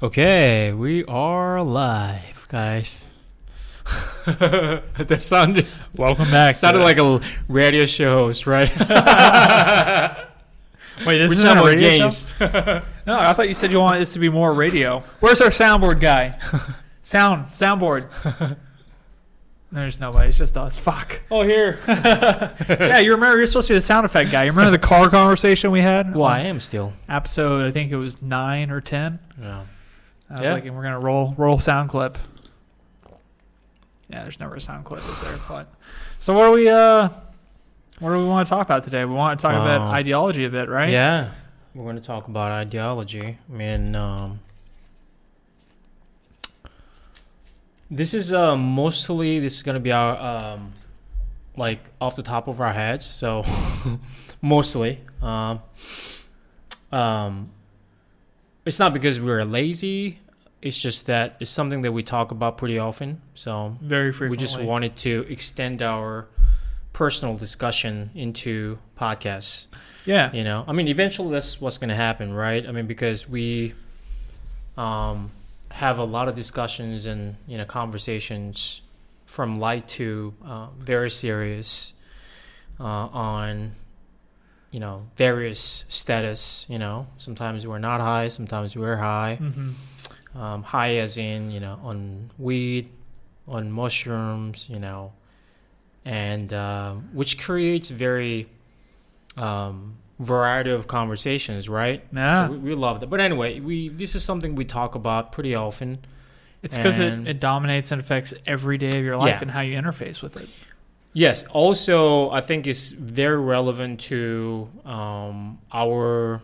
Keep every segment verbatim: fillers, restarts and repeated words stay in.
Okay, we are live, guys. That sound just welcome back. Sounded like a radio show host, right? Wait, this is not a radio show? No, I thought you said you wanted this to be more radio. Where's our soundboard guy? Sound, soundboard. There's nobody. It's just us. Fuck. Oh, here. Yeah, you remember you're supposed to be the sound effect guy. You remember the car conversation we had? Well, I am still. Episode, I think it was nine or ten. Yeah. I was yeah. like, and we're going to roll roll sound clip. Yeah, there's never a sound clip, is there? But so what do we uh, what do we want to talk about today? We want to talk um, about ideology a bit, right? Yeah, we're going to talk about ideology. I mean, um, this is uh, mostly this is going to be our um, like off the top of our heads. So mostly, um, um. It's not because we're lazy. It's just that it's something that we talk about pretty often. So very frequently. We just wanted to extend our personal discussion into podcasts. Yeah. You know, I mean, eventually that's what's going to happen, right? I mean, because we um, have a lot of discussions and, you know, conversations from light to uh, very serious uh, on... you know, various status, you know, sometimes we're not high, sometimes we're high, mm-hmm. um, high as in, you know, on weed, on mushrooms, you know, and uh, which creates very um, variety of conversations, right? Yeah. So we, we love that. But anyway, we this is something we talk about pretty often. It's because it, it dominates and affects every day of your life yeah. and how you interface with it. Yes. Also, I think it's very relevant to um, our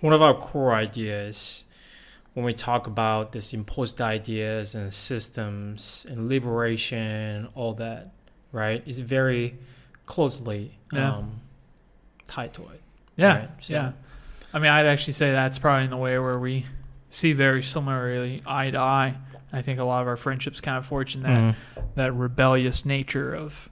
one of our core ideas when we talk about this imposed ideas and systems and liberation and all that, right? It's very closely yeah. um, tied to it. Yeah. Right? So, yeah. I mean, I'd actually say that's probably in the way where we see very similarly eye to eye. I think a lot of our friendships kind of forge in that mm. that rebellious nature of,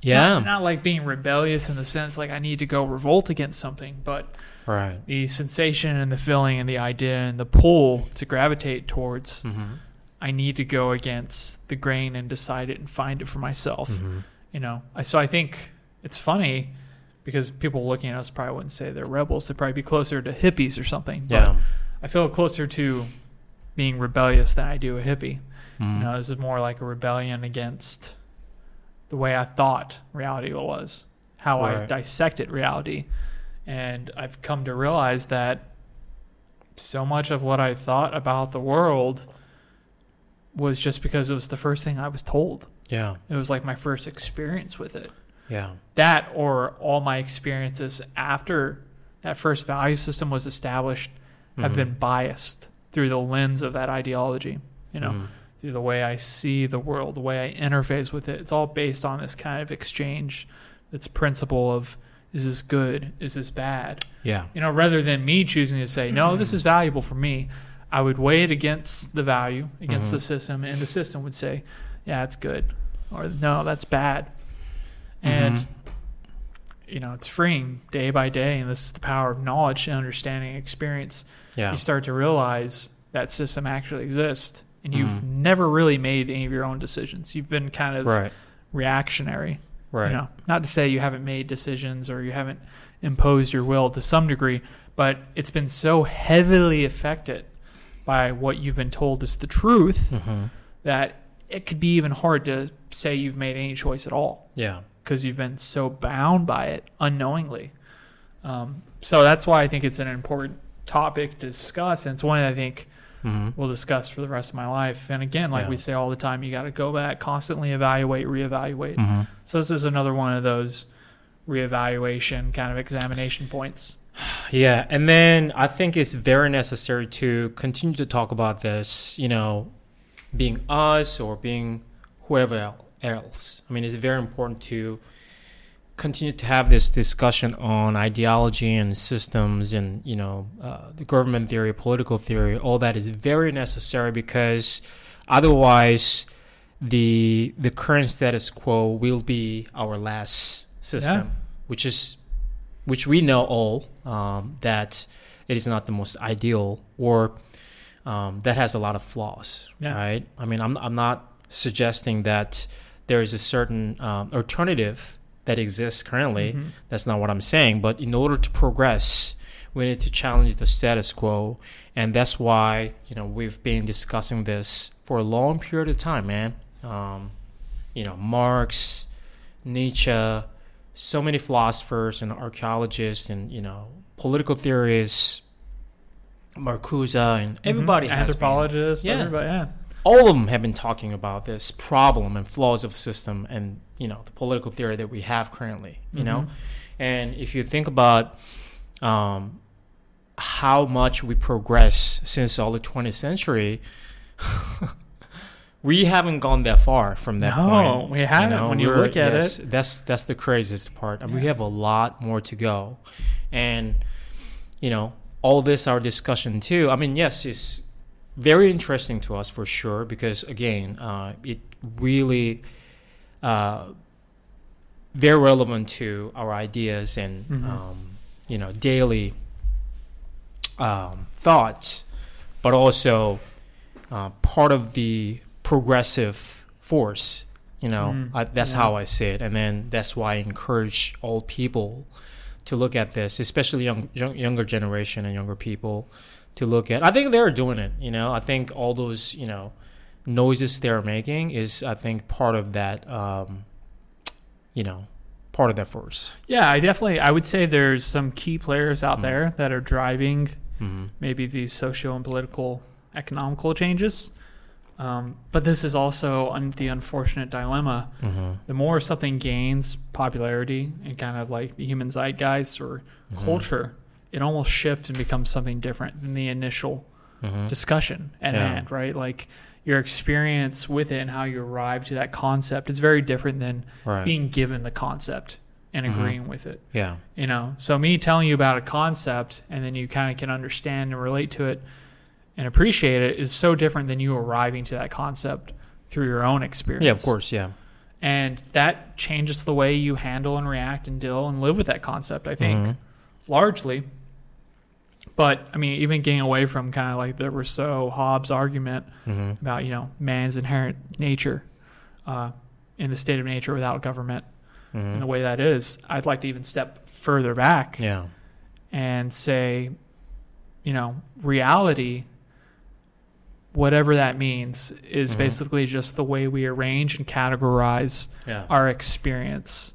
yeah, not, not like being rebellious in the sense like I need to go revolt against something, but right. the sensation and the feeling and the idea and the pull to gravitate towards. Mm-hmm. I need to go against the grain and decide it and find it for myself. Mm-hmm. You know, I, so I think it's funny because people looking at us probably wouldn't say they're rebels. They'd probably be closer to hippies or something. But yeah, I feel closer to being rebellious than I do a hippie. Mm. You know, this is more like a rebellion against the way I thought reality was, how right. I dissected reality. And I've come to realize that so much of what I thought about the world was just because it was the first thing I was told. Yeah. It was like my first experience with it. Yeah. That or all my experiences after that first value system was established mm-hmm. have been biased through the lens of that ideology, you know, mm. through the way I see the world, the way I interface with it. It's all based on this kind of exchange, this principle of, is this good? Is this bad? Yeah. You know, rather than me choosing to say, no, this is valuable for me, I would weigh it against the value, against mm-hmm. the system, and the system would say, yeah, it's good, or no, that's bad. And, mm-hmm. you know, it's freeing day by day, and this is the power of knowledge and understanding experience. Yeah. You start to realize that system actually exists, and you've mm. never really made any of your own decisions. You've been kind of right. reactionary. Right. You know, not to say you haven't made decisions or you haven't imposed your will to some degree, but it's been so heavily affected by what you've been told is the truth mm-hmm. that it could be even hard to say you've made any choice at all. Yeah. Because you've been so bound by it unknowingly. Um, so that's why I think it's an important topic to discuss, and it's one that I think mm-hmm. we'll discuss for the rest of my life. And again, like yeah. we say all the time, you got to go back, constantly evaluate, reevaluate. Mm-hmm. So this is another one of those reevaluation kind of examination points. Yeah, and then I think it's very necessary to continue to talk about this, you know, being us or being whoever else. I mean, it's very important to continue to have this discussion on ideology and systems and, you know, uh, the government theory, political theory, all that is very necessary because otherwise the the current status quo will be our last system, yeah. which is which we know all um, that it is not the most ideal or um, that has a lot of flaws, yeah. right? I mean, I'm I'm not suggesting that there is a certain um, alternative that exists currently. Mm-hmm. That's not what I'm saying. But in order to progress, we need to challenge the status quo, and that's why, you know, we've been discussing this for a long period of time, man. Um, you know, Marx, Nietzsche, so many philosophers and archaeologists and, you know, political theorists, Marcuse, and everybody mm-hmm. has anthropologists, been, yeah, everybody, yeah. All of them have been talking about this problem and flaws of the system and, you know, the political theory that we have currently, you mm-hmm. know? And if you think about um, how much we progress since all the twentieth century, we haven't gone that far from that no, point. No, we haven't. You know, when you look at yes, it, that's that's the craziest part. I mean, yeah. We have a lot more to go, and you know, all this our discussion too. I mean, yes, it's very interesting to us for sure because again, uh, it really uh, very relevant to our ideas and mm-hmm. um, you know daily um, thoughts, but also uh, part of the progressive force, you know, mm, I, that's yeah. how I see it. And then that's why I encourage all people to look at this, especially young, young, younger generation and younger people to look at. I think they're doing it, you know. I think all those, you know, noises they're making is, I think, part of that, um, you know, part of that force. Yeah, I definitely, I would say there's some key players out mm. there that are driving mm-hmm. maybe these social and political economical changes. Um, but this is also un- the unfortunate dilemma. Mm-hmm. The more something gains popularity and kind of like the human zeitgeist or mm-hmm. culture, it almost shifts and becomes something different than the initial mm-hmm. discussion at yeah. hand, right? Like your experience with it and how you arrive to that concept is very different than right. being given the concept and mm-hmm. agreeing with it. Yeah, you know. So me telling you about a concept and then you kind of can understand and relate to it and appreciate it is so different than you arriving to that concept through your own experience. Yeah, of course, yeah. And that changes the way you handle and react and deal and live with that concept, I think, mm-hmm. largely. But, I mean, even getting away from kind of like the Rousseau Hobbes argument mm-hmm. about, you know, man's inherent nature uh, in the state of nature without government mm-hmm. and the way that is, I'd like to even step further back yeah. and say, you know, reality, whatever that means, is mm-hmm. basically just the way we arrange and categorize yeah. our experience.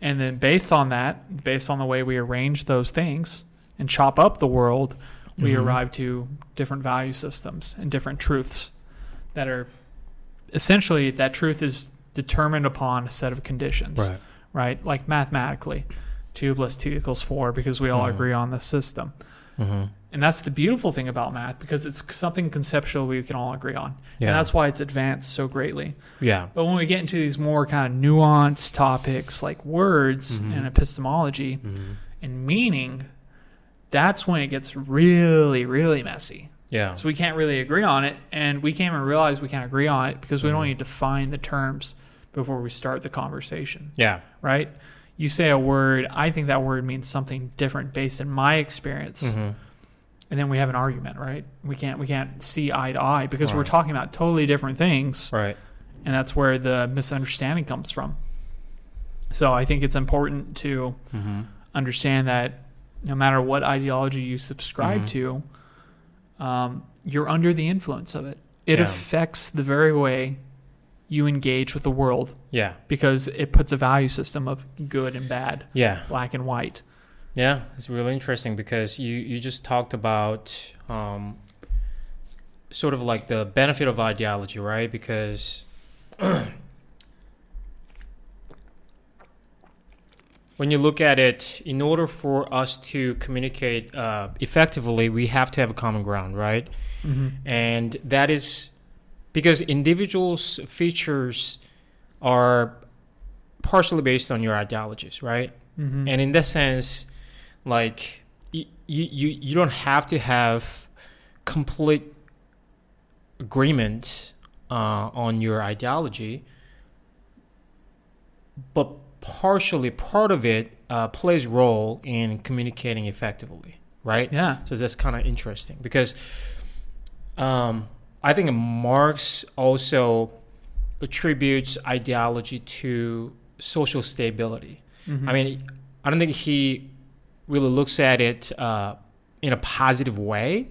And then based on that, based on the way we arrange those things and chop up the world, we mm-hmm. arrive to different value systems and different truths that are essentially, that truth is determined upon a set of conditions, right? right? Like mathematically, two plus two equals four because we all mm-hmm. agree on this system. Mm-hmm. And that's the beautiful thing about math because it's something conceptual we can all agree on. Yeah. And that's why it's advanced so greatly. Yeah. But when we get into these more kind of nuanced topics like words mm-hmm. and epistemology mm-hmm. and meaning, that's when it gets really, really messy. Yeah. So we can't really agree on it. And we can't even realize we can't agree on it because we mm-hmm. don't need to define the terms before we start the conversation. Yeah. Right? You say a word, I think that word means something different based on my experience. Mm-hmm. And then we have an argument, right? We can't we can't see eye to eye because right. we're talking about totally different things. Right. And that's where the misunderstanding comes from. So I think it's important to mm-hmm. understand that no matter what ideology you subscribe mm-hmm. to, um, you're under the influence of it. It yeah. affects the very way you engage with the world. Yeah. Because it puts a value system of good and bad. Yeah. Black and white. Yeah, it's really interesting because you, you just talked about um, sort of like the benefit of ideology, right? Because when you look at it, in order for us to communicate uh, effectively, we have to have a common ground, right? Mm-hmm. And that is because individuals' features are partially based on your ideologies, right? Mm-hmm. And in that sense, like you, you, you don't have to have complete agreement uh, on your ideology, but partially part of it uh, plays a role in communicating effectively, right? Yeah. So that's kind of interesting because Um, I think Marx also attributes ideology to social stability. Mm-hmm. I mean, I don't think he really looks at it uh, in a positive way,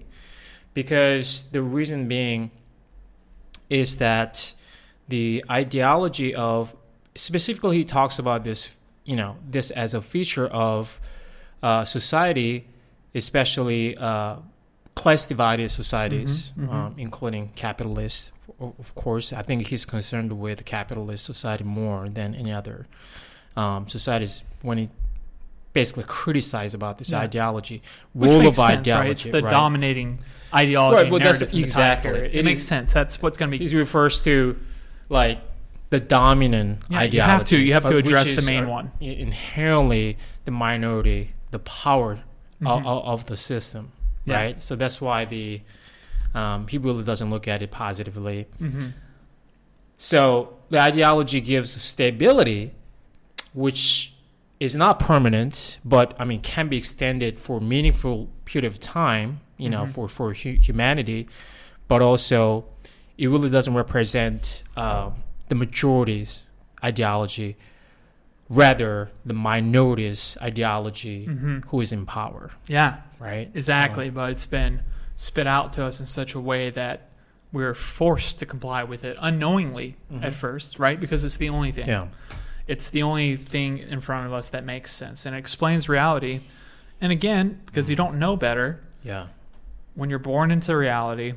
because the reason being is that the ideology of, specifically he talks about this, you know, this as a feature of uh, society, especially uh, class-divided societies, mm-hmm, mm-hmm. Um, including capitalists, of course. I think he's concerned with capitalist society more than any other um, societies when he basically criticized about this yeah. ideology, which role makes of sense, ideology. Right? It's the right? dominating ideology right, well, narrative that's, exactly. Time it it is, makes sense. That's what's going to be. He refers to like the dominant yeah, ideology. You have to, you have to address the main one. Inherently, the minority, the power mm-hmm. of, of the system, yeah. right? So that's why the um, he really doesn't look at it positively. Mm-hmm. So the ideology gives stability, which is not permanent, but I mean can be extended for a meaningful period of time, you know, mm-hmm. for for hu- humanity, but also it really doesn't represent um, the majority's ideology, rather the minority's ideology mm-hmm. who is in power. Yeah, right, exactly. So, but it's been spit out to us in such a way that we're forced to comply with it unknowingly mm-hmm. at first, right? Because it's the only thing. Yeah. It's the only thing in front of us that makes sense, and it explains reality. And again, because you don't know better, yeah. when you're born into reality,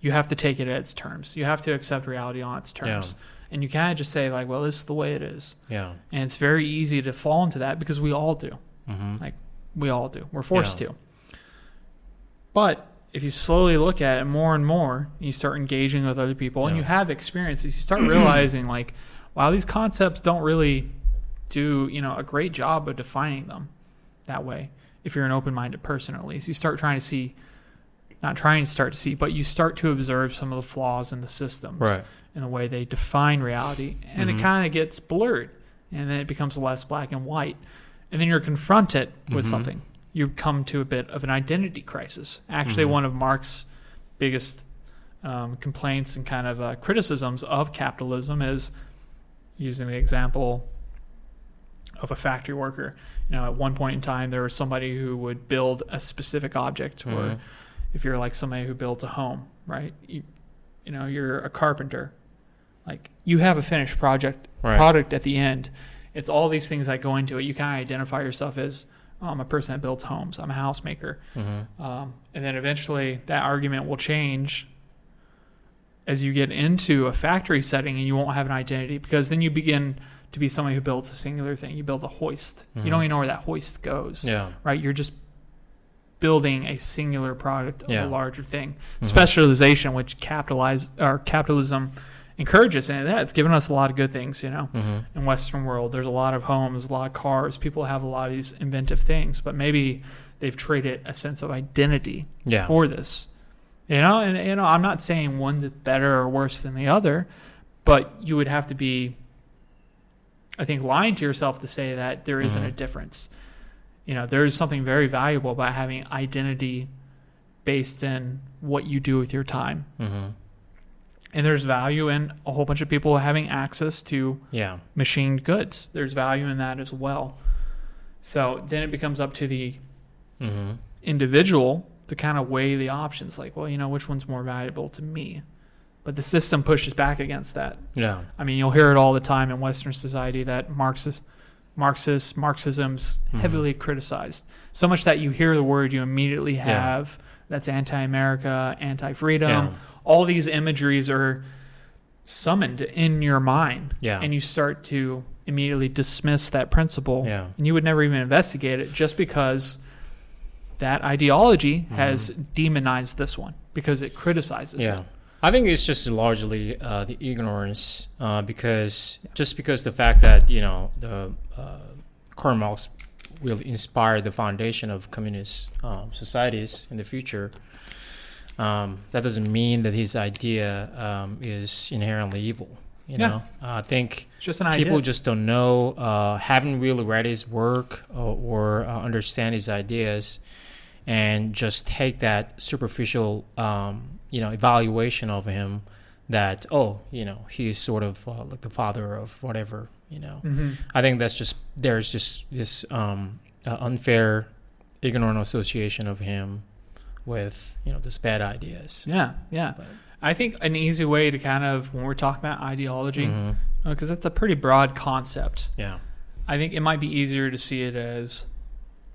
you have to take it at its terms. You have to accept reality on its terms. Yeah. And you can't just say, like, well, this is the way it is. Yeah. And it's very easy to fall into that because we all do. Mm-hmm. Like, we all do. We're forced yeah. to. But if you slowly look at it more and more, and you start engaging with other people, yeah. and you have experiences, you start realizing, like, wow, these concepts don't really do, you know, a great job of defining them that way. If you're an open-minded person, at least, you start trying to see, not trying to start to see, but you start to observe some of the flaws in the systems, right. in the way they define reality, and mm-hmm. it kind of gets blurred, and then it becomes less black and white, and then you're confronted with mm-hmm. something. You come to a bit of an identity crisis. Actually, mm-hmm. one of Marx's biggest um, complaints and kind of uh, criticisms of capitalism is, using the example of a factory worker, you know, at one point in time there was somebody who would build a specific object, mm-hmm. or if you're like somebody who builds a home, right, you, you know, you're a carpenter, like you have a finished project right. product at the end. It's all these things that go into it. You kind of identify yourself as oh, I'm a person that builds homes, I'm a housemaker. Mm-hmm. Um, and then eventually that argument will change as you get into a factory setting, and you won't have an identity, because then you begin to be somebody who builds a singular thing. You build a hoist. Mm-hmm. You don't even know where that hoist goes. Yeah. Right? You're just building a singular product of yeah. a larger thing. Mm-hmm. Specialization, which capitalize or capitalism encourages, and yeah, it's given us a lot of good things, you know. Mm-hmm. In Western world, there's a lot of homes, a lot of cars. People have a lot of these inventive things, but maybe they've traded a sense of identity yeah. for this. You know, and you know, I'm not saying one's better or worse than the other, but you would have to be, I think, lying to yourself to say that there isn't mm-hmm. a difference. You know, there is something very valuable about having identity based in what you do with your time. Mm-hmm. And there's value in a whole bunch of people having access to yeah. machined goods. There's value in that as well. So then it becomes up to the mm-hmm. individual to kind of weigh the options, like, well, you know, which one's more valuable to me? But the system pushes back against that. Yeah. I mean, you'll hear it all the time in Western society that Marxist, Marxist, Marxism's mm-hmm. heavily criticized. So much that you hear the word, you immediately have yeah. that's anti-America, anti-freedom. Yeah. All these imageries are summoned in your mind. Yeah. And you start to immediately dismiss that principle. Yeah. And you would never even investigate it just because that ideology mm-hmm. has demonized this one because it criticizes yeah. it. I think it's just largely uh, the ignorance uh, because yeah. just because the fact that, you know, the uh, Karl Marx will inspire the foundation of communist uh, societies in the future, um, that doesn't mean that his idea um, is inherently evil. You yeah. know, uh, I think just an people idea. just don't know, uh, haven't really read his work or, or uh, understand his ideas. and just take that superficial, um, you know, evaluation of him that, oh, you know, he's sort of uh, like the father of whatever, you know. Mm-hmm. I think that's just, there's just this um, uh, unfair, ignorant association of him with, you know, these bad ideas. Yeah, yeah. But I think an easy way to kind of, when we're talking about ideology, because mm-hmm. uh, that's a pretty broad concept. Yeah. I think it might be easier to see it as,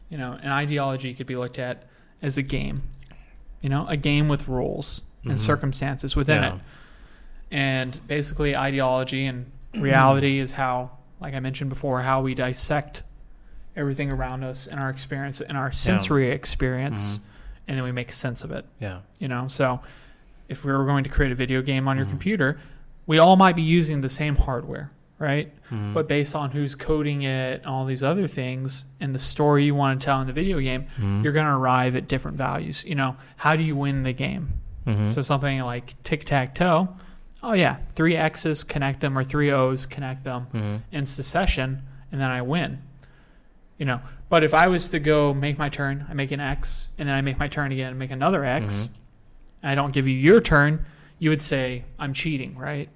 you know, an ideology could be looked at as a game, you know, a game with rules and mm-hmm. circumstances within yeah. it. And basically ideology and reality is how, like I mentioned before, how we dissect everything around us and our experience and our sensory yeah. experience, mm-hmm. and then we make sense of it. Yeah. You know, so if we were going to create a video game on your mm-hmm. computer, we all might be using the same hardware, right? Mm-hmm. But based on who's coding it and all these other things and the story you want to tell in the video game, mm-hmm. you're going to arrive at different values. You know, how do you win the game? Mm-hmm. So something like tic-tac-toe, oh yeah, three X's, connect them, or three O's, connect them mm-hmm. in succession, and then I win. You know, but if I was to go make my turn, I make an X, and then I make my turn again and make another X, mm-hmm. and I don't give you your turn, you would say, I'm cheating, right?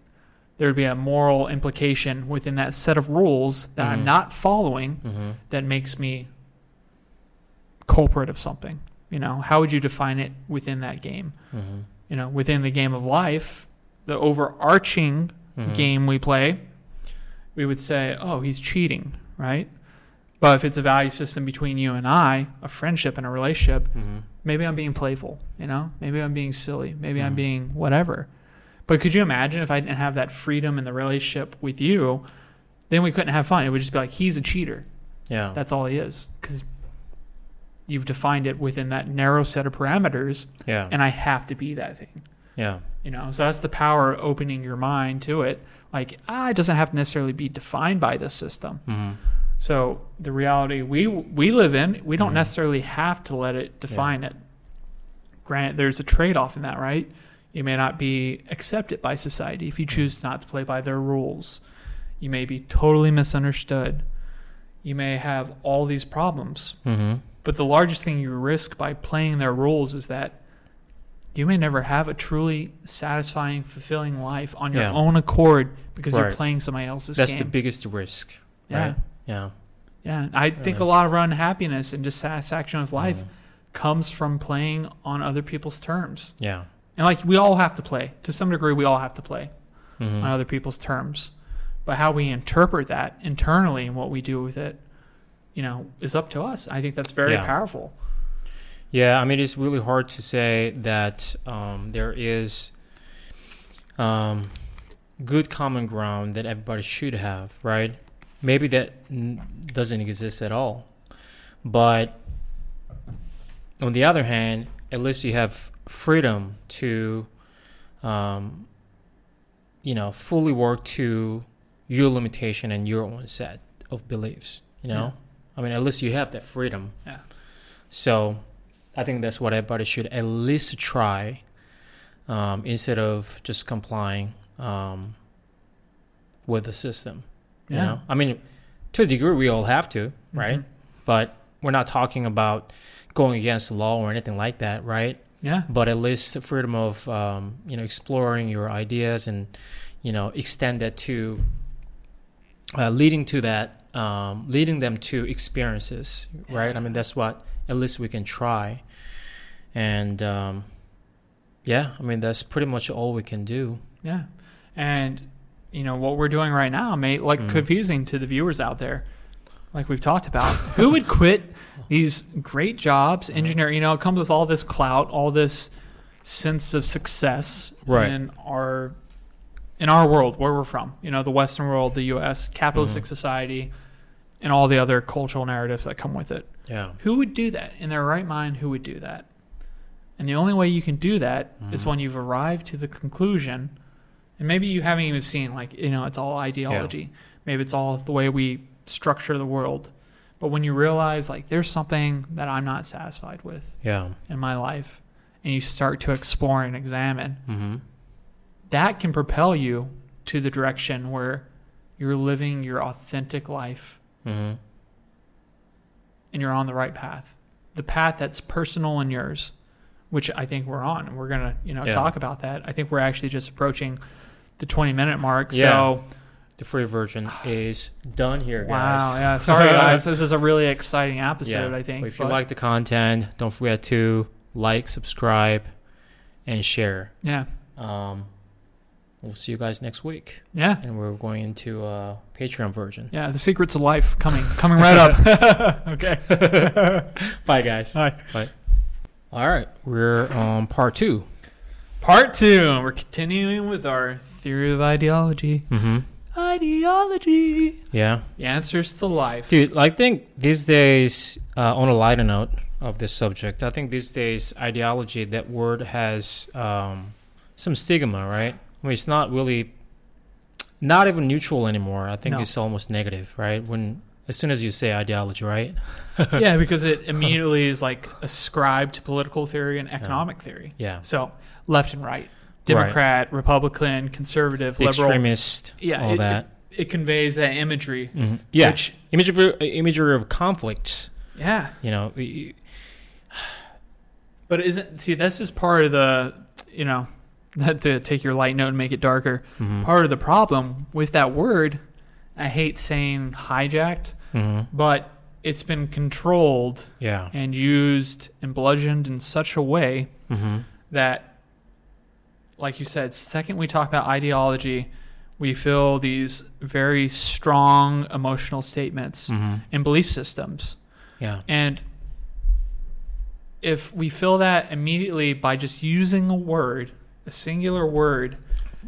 There would be a moral implication within that set of rules that mm-hmm. I'm not following mm-hmm. that makes me culprit of something. You know, how would you define it within that game? Mm-hmm. You know, within the game of life, the overarching mm-hmm. game we play, we would say, oh, he's cheating, right? But if it's a value system between you and I, a friendship and a relationship, mm-hmm. maybe I'm being playful, you know? Maybe I'm being silly. Maybe mm-hmm. I'm being whatever. But could you imagine if I didn't have that freedom in the relationship with you, then we couldn't have fun. It would just be like, he's a cheater. Yeah. That's all he is. Because you've defined it within that narrow set of parameters, yeah. and I have to be that thing. Yeah. You know, so that's the power of opening your mind to it. Like, ah, it doesn't have to necessarily be defined by this system. Mm-hmm. So the reality we we live in, we don't mm-hmm. necessarily have to let it define yeah. it. Granted, there's a trade-off in that, right? You may not be accepted by society if you choose not to play by their rules. You may be totally misunderstood. You may have all these problems. Mm-hmm. But the largest thing you risk by playing their rules is that you may never have a truly satisfying, fulfilling life on your yeah. own accord because right. you're playing somebody else's That's game. That's the biggest risk. Yeah. Right? Yeah. Yeah. I really. think a lot of our unhappiness and dissatisfaction with life mm. comes from playing on other people's terms. Yeah. And like we all have to play. To some degree, we all have to play mm-hmm. on other people's terms. But how we interpret that internally and what we do with it, you know, is up to us. I think that's very yeah. powerful. Yeah, I mean, it's really hard to say that um, there is um, good common ground that everybody should have, right? Maybe that n- doesn't exist at all. But on the other hand, at least you have freedom to, um, you know, fully work to your limitation and your own set of beliefs, you know? Yeah. I mean, at least you have that freedom. Yeah. So I think that's what everybody should at least try um, instead of just complying um, with the system. You yeah. know, I mean, to a degree, we all have to, right? Mm-hmm. But we're not talking about going against the law or anything like that, right? Yeah. But at least the freedom of, um, you know, exploring your ideas and, you know, extend that to uh, leading to that, um, leading them to experiences, yeah. right? I mean, that's what at least we can try. And um, yeah, I mean, that's pretty much all we can do. Yeah. And, you know, what we're doing right now may look mm. confusing to the viewers out there, like we've talked about. Who would quit these great jobs, engineer? You know, it comes with all this clout, all this sense of success right. in our in our world, where we're from. You know, the Western world, the U S, capitalistic mm. society, and all the other cultural narratives that come with it. Yeah. Who would do that? In their right mind, who would do that? And the only way you can do that mm. is when you've arrived to the conclusion, and maybe you haven't even seen, like, you know, it's all ideology. Yeah. Maybe it's all the way we structure the world. But when you realize, like, there's something that I'm not satisfied with yeah. in my life, and you start to explore and examine, mm-hmm. that can propel you to the direction where you're living your authentic life mm-hmm. and you're on the right path. the path that's personal and yours, which I think we're on, and we're going to, you know, yeah. talk about that. I think we're actually just approaching the twenty minute mark. Yeah. So the free version is done here, guys. Wow. Yeah. Sorry guys. This is a really exciting episode, yeah. I think. But if but... you like the content, don't forget to like, subscribe, and share. Yeah. Um, we'll see you guys next week. Yeah. And we're going into uh Patreon version. Yeah. The secrets of life coming, coming right up. Okay. Bye guys. Bye. Bye. All right. We're on part two. Part two. We're continuing with our theory of ideology. Mm-hmm. Ideology. Yeah. The answers to life. Dude, I think these days, uh, on a lighter note of this subject, I think these days ideology, that word has um, some stigma, right? I mean, it's not really, not even neutral anymore. I think no. It's almost negative, right? When as soon as you say ideology, right? Yeah, because it immediately is like ascribed to political theory and economic yeah. theory. Yeah. So left and right, Democrat, right. Republican, conservative, the liberal, extremist, yeah, all it, that. It, it conveys that imagery. Mm-hmm. Yeah, which, imagery, imagery of conflicts. Yeah. You know. You, but isn't, see, this is part of the, you know, that to take your light note and make it darker. Mm-hmm. Part of the problem with that word, I hate saying hijacked, mm-hmm. but it's been controlled yeah. and used and bludgeoned in such a way mm-hmm. that, like you said, second we talk about ideology, we feel these very strong emotional statements mm-hmm. and belief systems. Yeah. And if we feel that immediately by just using a word, a singular word,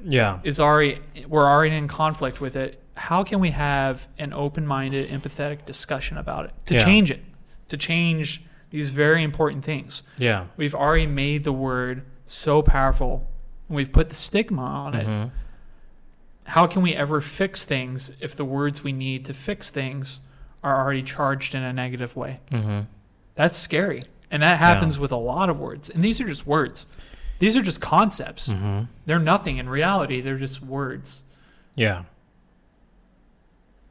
yeah, is already we're already in conflict with it. How can we have an open-minded, empathetic discussion about it to yeah. change it, to change these very important things? Yeah. We've already made the word so powerful, and we've put the stigma on mm-hmm. it. How can we ever fix things if the words we need to fix things are already charged in a negative way? Mm-hmm. That's scary. And that happens yeah. with a lot of words. And these are just words. These are just concepts. Mm-hmm. They're nothing in reality. They're just words. Yeah.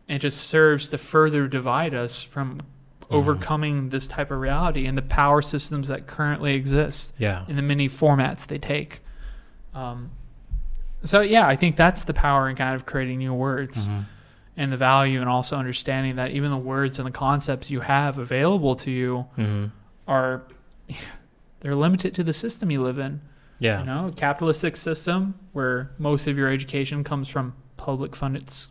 It just serves to further divide us from mm-hmm. overcoming this type of reality and the power systems that currently exist yeah. in the many formats they take. Um, so, yeah, I think that's the power in kind of creating new words mm-hmm. and the value, and also understanding that even the words and the concepts you have available to you mm-hmm. are they're limited to the system you live in. Yeah. You know, a capitalistic system where most of your education comes from public funded schools.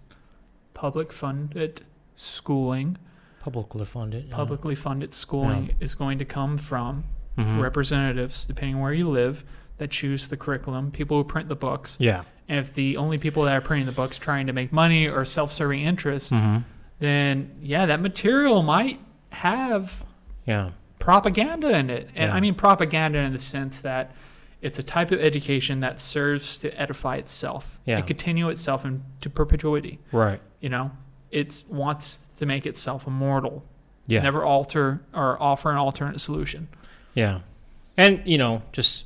Public funded schooling, publicly funded, yeah. publicly funded schooling yeah. is going to come from mm-hmm. representatives, depending where you live, that choose the curriculum, people who print the books. Yeah. And if the only people that are printing the books trying to make money or self-serving interest, mm-hmm. then yeah, that material might have yeah. propaganda in it. And yeah. I mean propaganda in the sense that it's a type of education that serves to edify itself yeah. and continue itself into perpetuity. Right. You know, it wants to make itself immortal. Yeah. Never alter or offer an alternate solution. Yeah. And, you know, just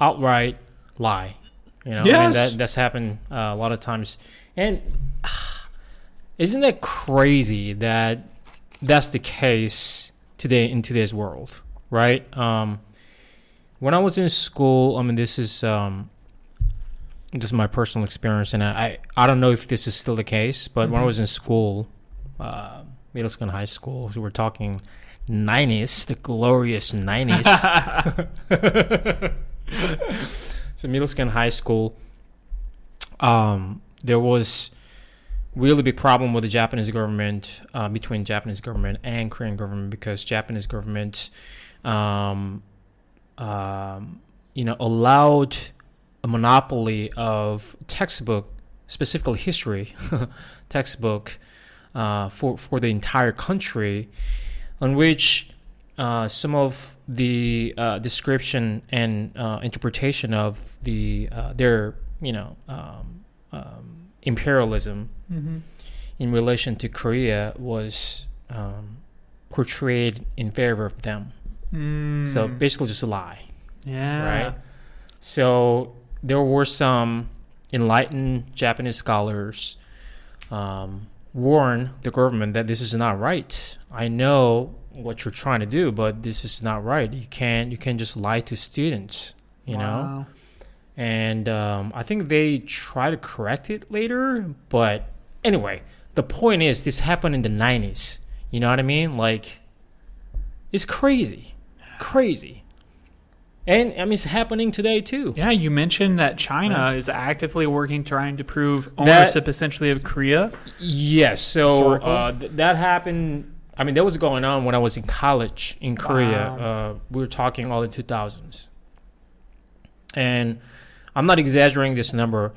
outright lie. You know, yes. I mean, that, that's happened uh, a lot of times. And uh, isn't that crazy that that's the case today in today's world, right? Um, when I was in school, I mean, this is um, this is my personal experience, and I, I don't know if this is still the case, but mm-hmm. when I was in school, uh, middle school and high school, we were talking nineties, the glorious nineties. So middle school and high school, um, there was really big problem with the Japanese government, uh, between Japanese government and Korean government, because Japanese government... Um, Um, you know, allowed a monopoly of textbook, specifically history textbook, uh, for for the entire country, on which uh, some of the uh, description and uh, interpretation of the uh, their you know um, um, imperialism mm-hmm. in relation to Korea was um, portrayed in favor of them. Mm. So basically just a lie. Yeah. Right? So there were some enlightened Japanese scholars um, warn the government that this is not right. I know what you're trying to do, but this is not right. You can't you can't just lie to students, you wow. know? And um, I think they try to correct it later. But anyway, the point is, this happened in the nineties. You know what I mean? Like, it's crazy. Crazy. And, I mean, it's happening today, too. Yeah, you mentioned that China right. is actively working, trying to prove ownership, that, essentially, of Korea. Yes. So uh, th- that happened. I mean, that was going on when I was in college in Korea. Wow. Uh, we were talking all the two thousands. And I'm not exaggerating this number.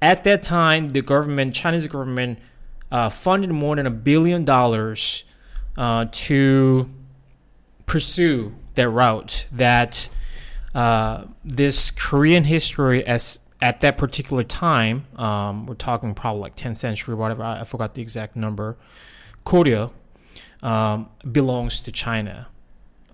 At that time, the government, Chinese government, uh, funded more than a billion dollars uh, to pursue that route that... Uh, this Korean history as at that particular time, um, we're talking probably like tenth century, whatever, I, I forgot the exact number, Korea um, belongs to China.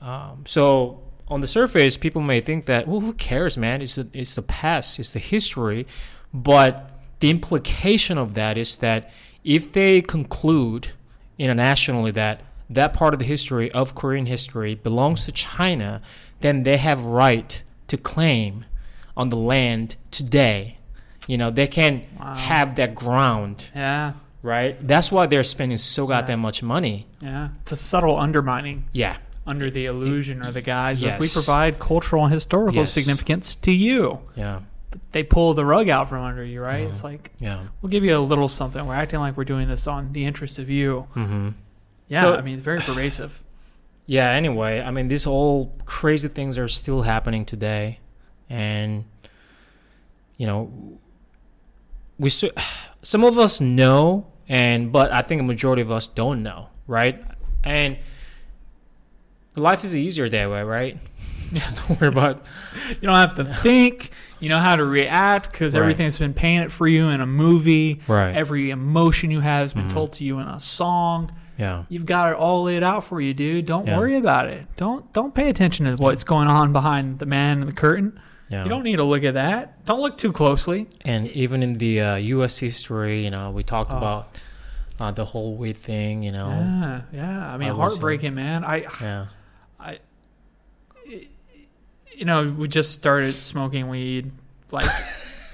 Um, so on the surface, people may think that, well, who cares, man? It's the, it's the past, it's the history. But the implication of that is that if they conclude internationally that that part of the history of Korean history belongs to China, then they have right to claim on the land today. You know, they can wow. have that ground. Yeah. Right? That's why they're spending so goddamn yeah. much money. Yeah. It's a subtle undermining. Yeah. Under the illusion it, or the guise yes. of, we provide cultural and historical yes. significance to you. Yeah. But they pull the rug out from under you, right? Yeah. It's like, yeah. we'll give you a little something. We're acting like we're doing this on the interest of you. Mm-hmm. Yeah, so, I mean, very pervasive. Yeah, anyway, I mean, these all crazy things are still happening today. And, you know, we st- some of us know, and but I think a majority of us don't know, right? And life is easier that way, right? Don't worry about it. You don't have to think. You know how to react because right. everything's been painted for you in a movie. Right. Every emotion you have has been mm-hmm. told to you in a song. Yeah. You've got it all laid out for you, dude. Don't yeah. worry about it. Don't don't pay attention to what's going on behind the man and the curtain. Yeah. You don't need to look at that. Don't look too closely. And even in the uh, U S history, you know, we talked oh. about uh, the whole wheat thing, you know. Yeah, yeah. I mean, I heartbreaking, man. I, yeah. I, you know, we just started smoking weed, like,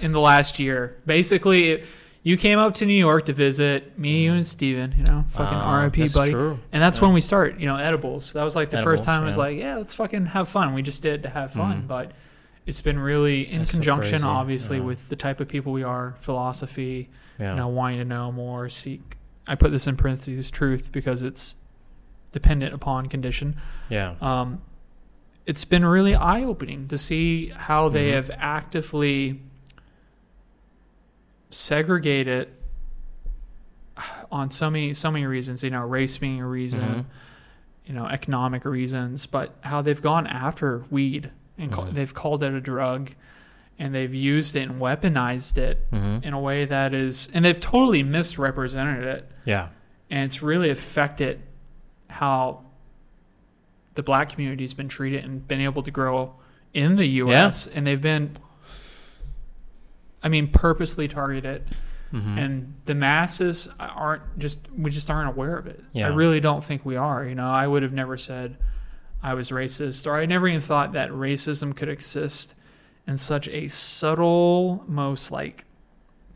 in the last year. Basically, it... You came up to New York to visit me, you, and Steven, you know, fucking uh, R I P, buddy. True. And that's yeah. when we start, you know, edibles. That was like the edibles, first time yeah. I was like, yeah, let's fucking have fun. We just did to have fun. Mm. But it's been really in that's conjunction, so obviously, yeah. with the type of people we are, philosophy, yeah. you know, wanting to know more, seek. I put this in parentheses, truth, because it's dependent upon condition. Yeah. Um, it's been really eye-opening to see how they mm-hmm. have actively... segregate it on so many so many reasons, you know, race being a reason, mm-hmm. you know, economic reasons, but how they've gone after weed and mm-hmm. ca- they've called it a drug, and they've used it and weaponized it mm-hmm. in a way that is, and they've totally misrepresented it. Yeah. And it's really affected how the black community's been treated and been able to grow in the U S. Yeah. And they've been I mean, purposely target it, mm-hmm. and the masses aren't just, we just aren't aware of it. Yeah. I really don't think we are. You know, I would have never said I was racist, or I never even thought that racism could exist in such a subtle, most like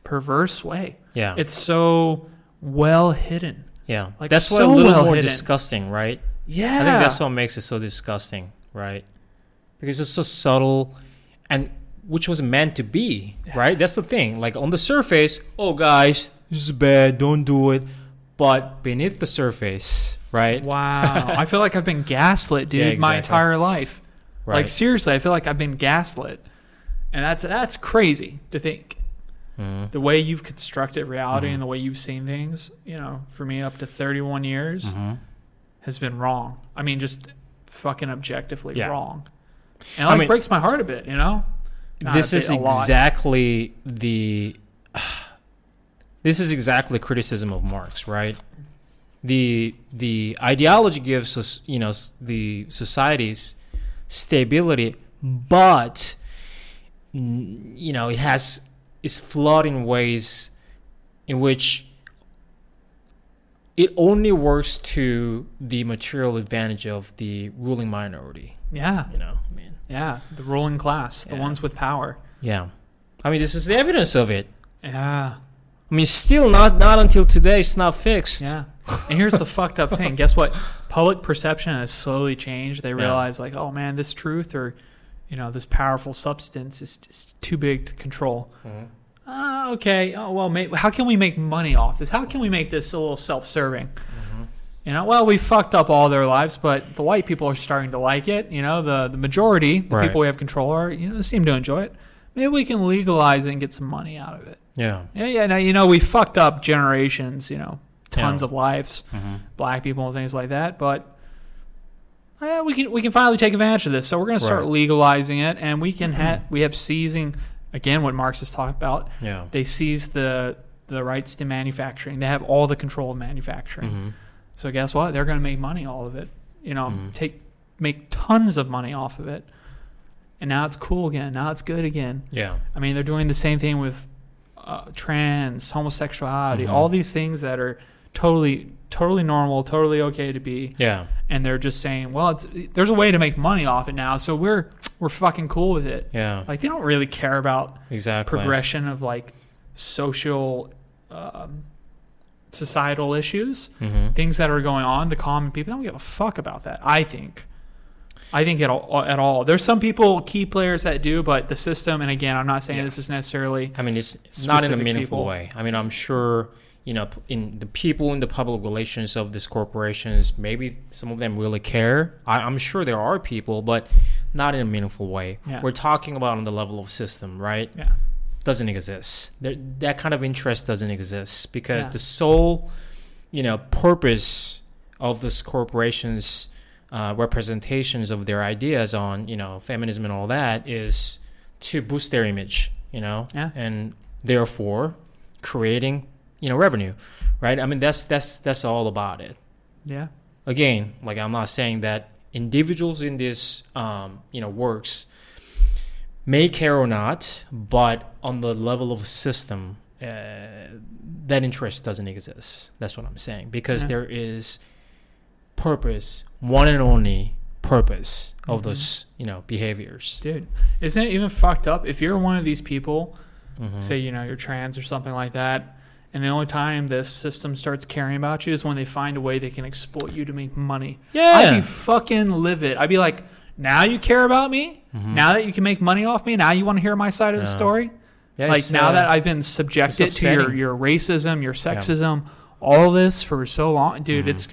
perverse way. Yeah. It's so well hidden. Yeah. Like, that's so why a little well more hidden. Disgusting, right? Yeah. I think that's what makes it so disgusting, right? Because it's so subtle and... which was meant to be, right? That's the thing. Like, on the surface, oh, guys, this is bad, don't do it. But beneath the surface, right? Wow. I feel like I've been gaslit, dude, yeah, exactly. my entire life. Right. Like, seriously, I feel like I've been gaslit. And that's that's crazy to think. Mm-hmm. The way you've constructed reality mm-hmm. and the way you've seen things, you know, for me, up to thirty-one years mm-hmm. has been wrong. I mean, just fucking objectively yeah. wrong. And it like, I mean, breaks my heart a bit, you know? Not this is exactly lot. the uh, this is exactly criticism of Marx, right? The the ideology gives, you know, the society's stability, but, you know, it has it's flawed in ways in which it only works to the material advantage of the ruling minority. Yeah. You know, I mean, yeah, the ruling class, the yeah. ones with power. Yeah. I mean, this is the evidence of it. Yeah. I mean, still not, not until today, it's not fixed. Yeah. And here's the fucked up thing. Guess what? Public perception has slowly changed. They realize, yeah. like, oh, man, this truth or, you know, this powerful substance is just too big to control. Mm-hmm. Uh, okay, oh, well, may- how can we make money off this? How can we make this a little self-serving? Mm-hmm. You know, well, we fucked up all their lives, but the white people are starting to like it. You know, the, the majority, the right. people we have control are, you know, they seem to enjoy it. Maybe we can legalize it and get some money out of it. Yeah. Yeah, yeah. Now, you know, we fucked up generations, you know, tons yeah. of lives, mm-hmm. black people and things like that, but eh, we can we can finally take advantage of this. So we're going to start right. legalizing it, and we can mm-hmm. ha- we have seizing... Again, what Marx is talking about, yeah. they seize the the rights to manufacturing. They have all the control of manufacturing. Mm-hmm. So guess what? They're going to make money, all of it. You know, mm-hmm. take make tons of money off of it. And now it's cool again. Now it's good again. Yeah. I mean, they're doing the same thing with uh, trans, homosexuality, mm-hmm. all these things that are totally, totally normal, totally okay to be. Yeah. And they're just saying, well, it's, there's a way to make money off it now, so we're we're fucking cool with it. Yeah. Like, they don't really care about exactly progression of, like, social, um, societal issues, mm-hmm. things that are going on. The common people don't give a fuck about that, I think. I think at all, at all. There's some people, key players that do, but the system, and again, I'm not saying yeah. this is necessarily... I mean, it's not in a meaningful people. way. I mean, I'm sure... You know, in the people in the public relations of these corporations, maybe some of them really care. I, I'm sure there are people, but not in a meaningful way. Yeah. We're talking about on the level of system, right? Yeah, doesn't exist. There, that kind of interest doesn't exist because yeah. the sole, you know, purpose of this corporation's uh, representations of their ideas on, you know, feminism and all that is to boost their image, you know, yeah. and therefore creating. You know, revenue, right? I mean, that's that's that's all about it. Yeah. Again, like, I'm not saying that individuals in this, um, you know, works may care or not, but on the level of system, uh, that interest doesn't exist. That's what I'm saying, because yeah. there is purpose, one and only purpose of mm-hmm. those, you know, behaviors. Dude, isn't it even fucked up if you're one of these people? Mm-hmm. Say, you know, you're trans or something like that. And the only time this system starts caring about you is when they find a way they can exploit you to make money. Yeah. I'd be fucking livid. I'd be like, now you care about me? Mm-hmm. Now that you can make money off me? Now you want to hear my side of the yeah. story? Yeah, like, now uh, that I've been subjected to your, your racism, your sexism, yeah. all this for so long. Dude, mm-hmm. it's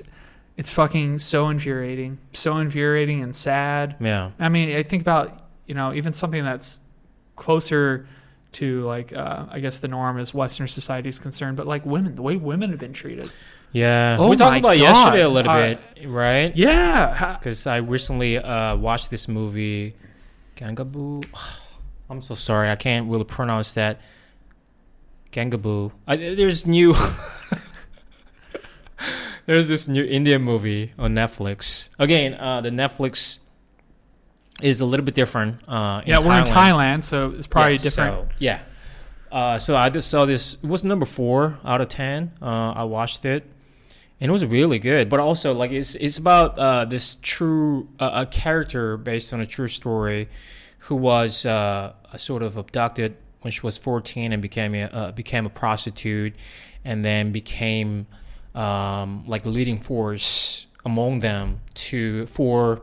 it's fucking so infuriating. So infuriating and sad. Yeah. I mean, I think about, you know, even something that's closer to, like, uh, I guess the norm is Western society is concerned, but, like, women, the way women have been treated. Yeah. Oh, we talked about God. yesterday a little uh, bit, right? Yeah. Because I recently uh, watched this movie, Gangaboo. I'm so sorry. I can't really pronounce that. Gangaboo. I, there's new... there's this new Indian movie on Netflix. Again, uh, the Netflix... is a little bit different. Uh, in yeah, Thailand. We're in Thailand, so it's probably yeah, different. So, yeah. Uh, so I just saw this. It was number four out of ten. Uh, I watched it, and it was really good. But also, like, it's it's about uh, this true uh, a character based on a true story, who was uh, sort of abducted when she was fourteen and became a, uh, became a prostitute, and then became um, like the leading force among them to for.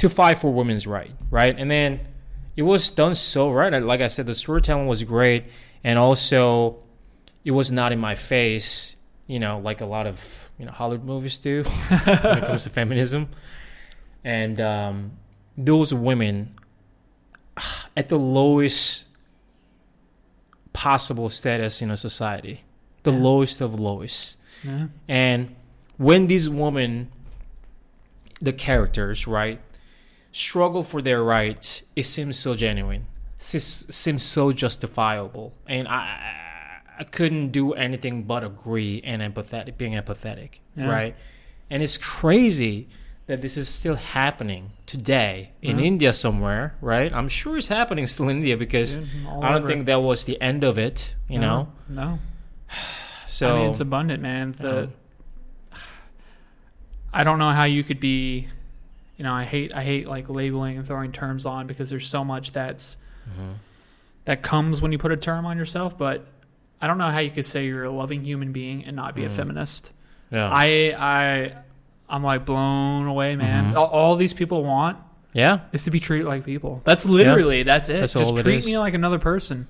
to fight for women's right, right? And then it was done so right. Like I said, the storytelling was great, and also it was not in my face, you know, like a lot of, you know, Hollywood movies do when it comes to feminism. And um, those women at the lowest possible status in a society, the yeah. lowest of lowest. Yeah. And when these women, the characters, right, struggle for their rights, it seems so genuine, it seems so justifiable, and I, I couldn't do anything but agree and empathetic, being empathetic, yeah. right? And it's crazy that this is still happening today in mm-hmm. India somewhere, right? I'm sure it's happening still in India because Dude, I don't think it. that was the end of it, you no, know? No. So I mean, it's abundant, man. The yeah. I don't know how you could be, you know, I hate I hate like labeling and throwing terms on, because there's so much that's mm-hmm. that comes when you put a term on yourself. But I don't know how you could say you're a loving human being and not be mm-hmm. a feminist. Yeah. I I I'm like blown away, man. Mm-hmm. All, all these people want yeah is to be treated like people. That's literally yeah. that's it. That's Just all treat it is. me like another person.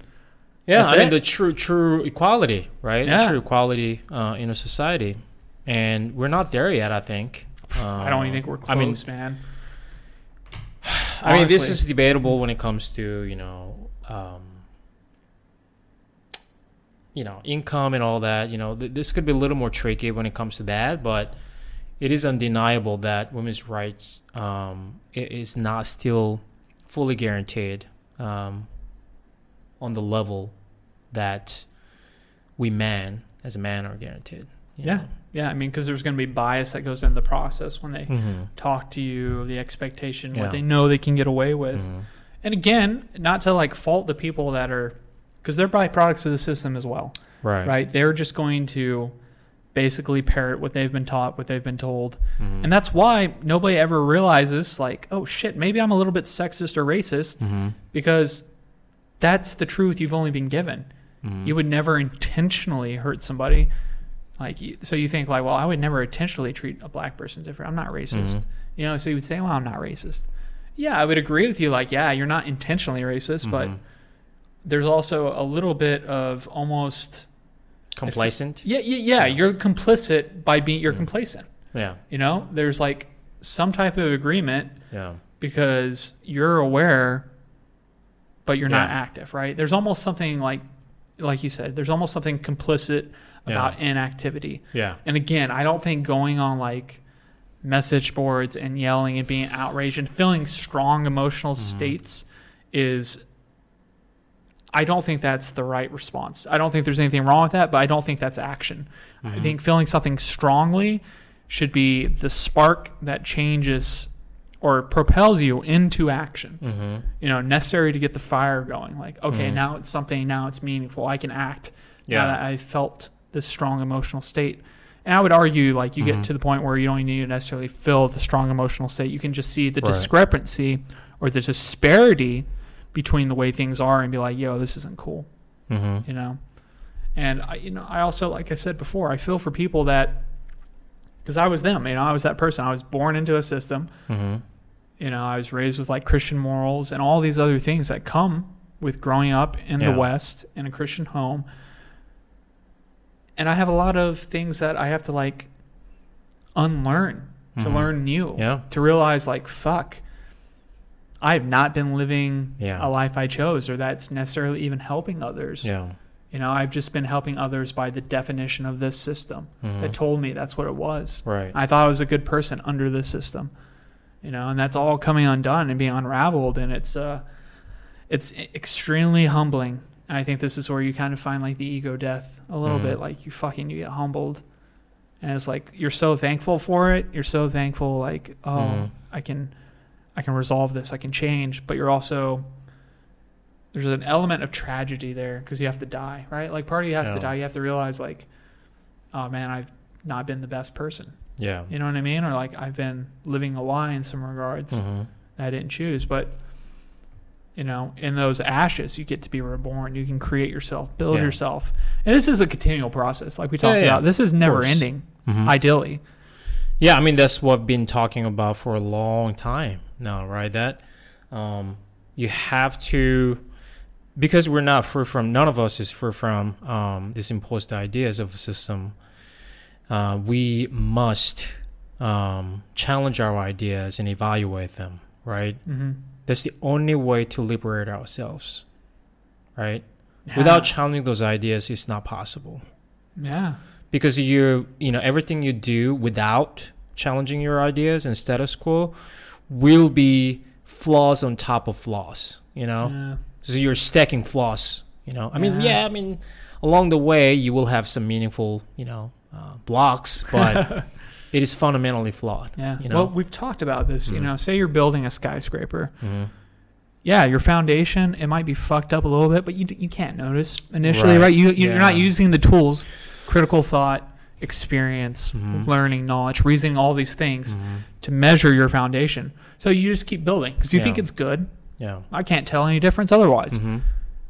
Yeah, that's I it. mean the true true equality, right? Yeah. The true equality uh, in a society. And we're not there yet, I think. Um, I don't even think we're close, I mean, man. I Honestly. mean, this is debatable when it comes to, you know, um, you know, income and all that. You know, th- this could be a little more tricky when it comes to that, but it is undeniable that women's rights um, is not still fully guaranteed um, on the level that we men, as men, are guaranteed. You yeah. know? Yeah, I mean, because there's going to be bias that goes into the process when they mm-hmm. talk to you, the expectation, yeah. what they know they can get away with. Mm-hmm. And again, not to like fault the people that are, because they're byproducts of the system as well. Right. Right. They're just going to basically parrot what they've been taught, what they've been told. Mm-hmm. And that's why nobody ever realizes, like, oh shit, maybe I'm a little bit sexist or racist, mm-hmm. because that's the truth you've only been given. Mm-hmm. You would never intentionally hurt somebody. Like, so you think like, well, I would never intentionally treat a black person different. I'm not racist. Mm-hmm. You know, so you would say, well, I'm not racist. Yeah, I would agree with you. Like, yeah, you're not intentionally racist, mm-hmm. but there's also a little bit of almost complacent. If, yeah, yeah, yeah, yeah. You're complicit by being, you're mm-hmm. complacent. Yeah. You know, there's like some type of agreement yeah. because you're aware, but you're yeah. not active, right? There's almost something like, like you said, there's almost something complicit about yeah. inactivity. Yeah. And again, I don't think going on like message boards and yelling and being outraged and feeling strong emotional mm-hmm. states is, I don't think that's the right response. I don't think there's anything wrong with that, but I don't think that's action. Mm-hmm. I think feeling something strongly should be the spark that changes or propels you into action, mm-hmm. you know, necessary to get the fire going. Like, okay, mm-hmm. now it's something, now it's meaningful. I can act yeah. now that I felt this strong emotional state. And I would argue, like, you mm-hmm. get to the point where you don't need to necessarily feel the strong emotional state. You can just see the right. discrepancy or the disparity between the way things are and be like, yo, this isn't cool, mm-hmm. you know? And, I, you know, I also, like I said before, I feel for people that, because I was them, you know, I was that person. I was born into a system. Mm-hmm. You know, I was raised with, like, Christian morals and all these other things that come with growing up in yeah. the West in a Christian home. And I have a lot of things that I have to like unlearn, to mm-hmm. learn new, yeah. to realize like, fuck, I have not been living yeah. a life I chose or that's necessarily even helping others. Yeah. You know, I've just been helping others by the definition of this system mm-hmm. that told me that's what it was. Right. I thought I was a good person under this system, you know, and that's all coming undone and being unraveled. And it's, uh, it's extremely humbling. And I think this is where you kind of find like the ego death a little mm. bit. Like you fucking, you get humbled and it's like, you're so thankful for it. You're so thankful. Like, oh, mm. I can, I can resolve this. I can change. But you're also, there's an element of tragedy there because you have to die, right? Like part of you has yeah. to die. You have to realize like, oh man, I've not been the best person. Yeah. You know what I mean? Or like I've been living a lie in some regards mm-hmm. that I didn't choose, but you know, in those ashes, you get to be reborn. You can create yourself, build yeah. yourself. And this is a continual process, like we talked yeah, yeah. about. This is never ending, mm-hmm. ideally. Yeah, I mean, that's what I've been talking about for a long time now, right? That um, you have to, because we're not free from, none of us is free from um, these imposed ideas of a system. Uh, we must um, challenge our ideas and evaluate them, right? Mm-hmm. That's the only way to liberate ourselves, right? Yeah. Without challenging those ideas, it's not possible. Yeah. Because you, you know, everything you do without challenging your ideas and status quo will be flaws on top of flaws, you know? Yeah. So you're stacking flaws, you know? I mean, yeah, yeah I mean, along the way, you will have some meaningful, you know, uh, blocks, but it is fundamentally flawed. Yeah. You know? Well, we've talked about this. Mm-hmm. You know, say you're building a skyscraper. Mm-hmm. Yeah, your foundation, it might be fucked up a little bit, but you you can't notice initially, right? right? You, you're yeah. not using the tools, critical thought, experience, mm-hmm. learning, knowledge, reasoning, all these things mm-hmm. to measure your foundation. So you just keep building because you yeah. think it's good. Yeah, I can't tell any difference otherwise. Mm-hmm.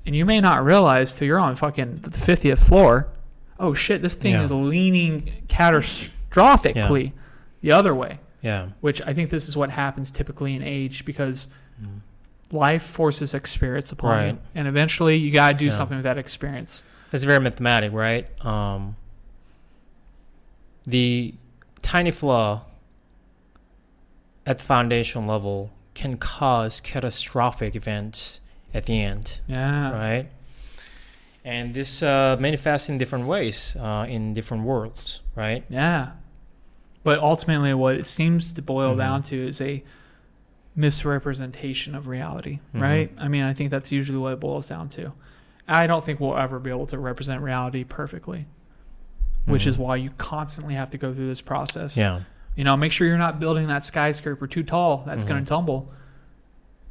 And you may not realize till you're on fucking the fiftieth floor, oh shit, this thing yeah. is leaning catastrophically yeah. the other way. Yeah, which I think this is what happens typically in age because mm. life forces experience upon right. you, and eventually you gotta do yeah. something with that experience. That's very mathematic, right? Um, the tiny flaw at the foundation level can cause catastrophic events at the end. Yeah. Right. And this uh, manifests in different ways uh, in different worlds, right? Yeah. But ultimately, what it seems to boil mm-hmm. down to is a misrepresentation of reality, mm-hmm. right? I mean, I think that's usually what it boils down to. I don't think we'll ever be able to represent reality perfectly, mm-hmm. which is why you constantly have to go through this process. Yeah. You know, make sure you're not building that skyscraper too tall. That's mm-hmm. going to tumble.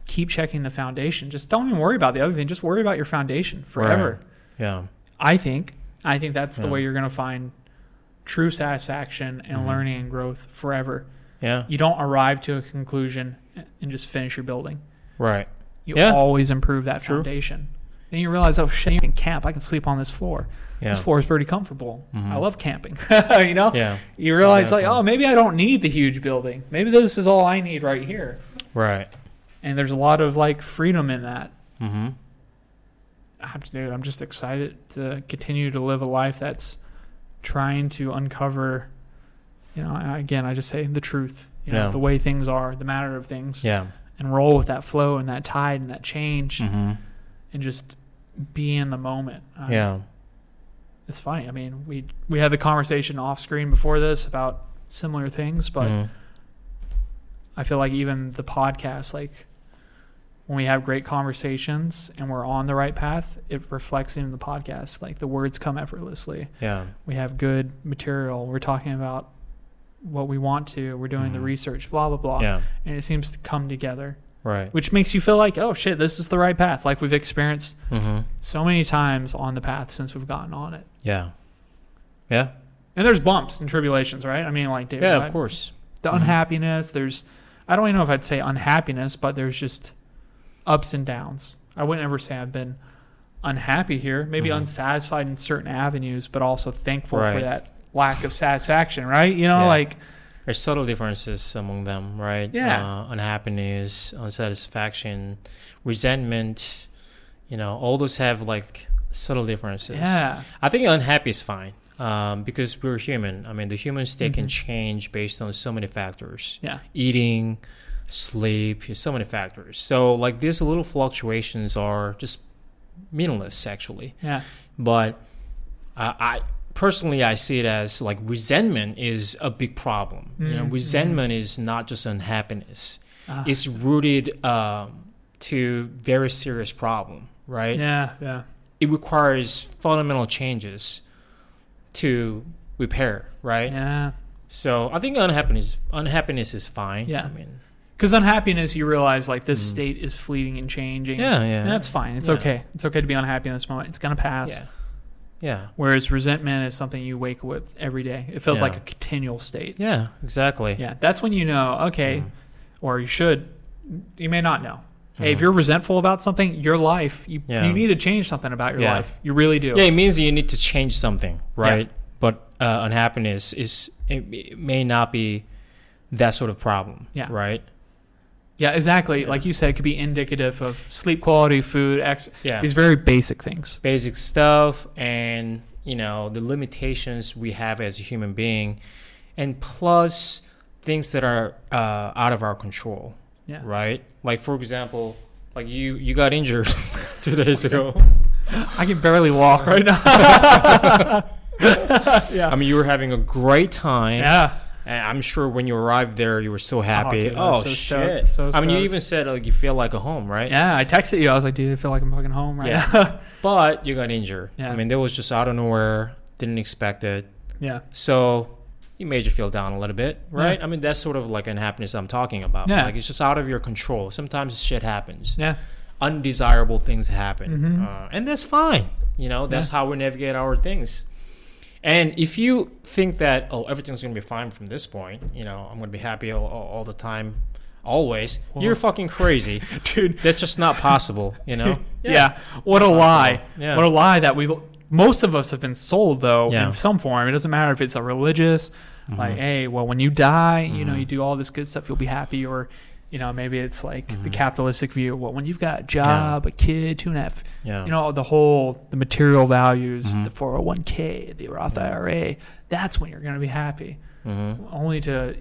Keep checking the foundation. Just don't even worry about the other thing. Just worry about your foundation forever. Right. Yeah. I think. I think that's yeah. the way you're going to find true satisfaction and mm-hmm. learning and growth forever. Yeah. You don't arrive to a conclusion and just finish your building. Right. You yeah. always improve that true. foundation. Then you realize, oh shit, I can camp. I can sleep on this floor. Yeah. This floor is pretty comfortable. Mm-hmm. I love camping. You know? Yeah. You realize exactly. like, oh, maybe I don't need the huge building. Maybe this is all I need right here. Right. And there's a lot of like freedom in that. Mm-hmm. I'm, dude, I'm just excited to continue to live a life that's trying to uncover, you know, again, I just say the truth, you know, yeah. the way things are, the matter of things. Yeah. And roll with that flow and that tide and that change mm-hmm. and just be in the moment. I yeah. mean, it's funny. I mean, we we had the conversation off screen before this about similar things, but mm. I feel like even the podcast, like when we have great conversations and we're on the right path, it reflects in the podcast. Like the words come effortlessly. Yeah. We have good material. We're talking about what we want to. We're doing mm-hmm. the research, blah, blah, blah. Yeah. And it seems to come together. Right. Which makes you feel like, oh shit, this is the right path. Like we've experienced mm-hmm. so many times on the path since we've gotten on it. Yeah. Yeah. And there's bumps and tribulations, right? I mean, like, David, yeah, of I, course. The mm-hmm. unhappiness, there's, I don't even know if I'd say unhappiness, but there's just ups and downs. I wouldn't ever say I've been unhappy here, maybe mm-hmm. unsatisfied in certain avenues, but also thankful right. for that lack of satisfaction, right? You know, yeah. like there's subtle differences among them, right? Yeah. Uh, unhappiness, unsatisfaction, resentment, you know, all those have like subtle differences. Yeah. I think unhappy is fine um, because we're human. I mean, the human state mm-hmm. can change based on so many factors. Yeah. Eating, sleep, so many factors. So like these little fluctuations are just meaningless actually. Yeah. But uh, I personally I see it as like resentment is a big problem. Mm-hmm. You know, resentment mm-hmm. is not just unhappiness. Ah. It's rooted um, to very serious problem, right? Yeah, yeah. It requires fundamental changes to repair, right? Yeah. So I think unhappiness unhappiness is fine. Yeah. I mean, because unhappiness, you realize, like, this mm. state is fleeting and changing. Yeah, yeah. And that's fine. It's yeah. okay. It's okay to be unhappy in this moment. It's going to pass. Yeah. Yeah. Whereas resentment is something you wake with every day. It feels yeah. like a continual state. Yeah, exactly. Yeah. That's when you know, okay, mm. or you should. You may not know. Mm. Hey, if you're resentful about something, your life, you, yeah. you need to change something about your yeah. life. You really do. Yeah, it means you need to change something, right? Yeah. But uh, unhappiness is it, it may not be that sort of problem, yeah. right? Yeah, exactly. Yeah. Like you said, it could be indicative of sleep quality, food, ex- yeah. these very basic things. Basic stuff and, you know, the limitations we have as a human being and plus things that are uh, out of our control, yeah. right? Like, for example, like you, you got injured two days ago. I can barely walk right now. yeah. I mean, you were having a great time. Yeah. And I'm sure when you arrived there, you were so happy. Oh, dude, oh so shit. So I mean, you even said like you feel like a home, right? Yeah, I texted you. I was like, dude, I feel like I'm fucking home right yeah. now. But you got injured. Yeah. I mean, that was just out of nowhere. Didn't expect it. Yeah. So it made you feel down a little bit, right? Yeah. I mean, that's sort of like unhappiness I'm talking about. Yeah. Like it's just out of your control. Sometimes shit happens. Yeah. Undesirable things happen. Mm-hmm. Uh, and that's fine. You know, that's yeah. how we navigate our things. And if you think that, oh, everything's going to be fine from this point, you know, I'm going to be happy all, all the time, always, well, you're fucking crazy. Dude. That's just not possible, you know? Yeah. yeah. What not a possible. lie. Yeah. What a lie that we've, most of us have been sold, though, yeah. in some form. It doesn't matter if it's a religious, mm-hmm. like, hey, well, when you die, mm-hmm. you know, you do all this good stuff, you'll be happy. Or, you know, maybe it's like mm-hmm. the capitalistic view. Well, when you've got a job, yeah. a kid, two and a half, yeah. you know, the whole, the material values, mm-hmm. the four oh one k, the Roth I R A, that's when you're going to be happy. Mm-hmm. Only to,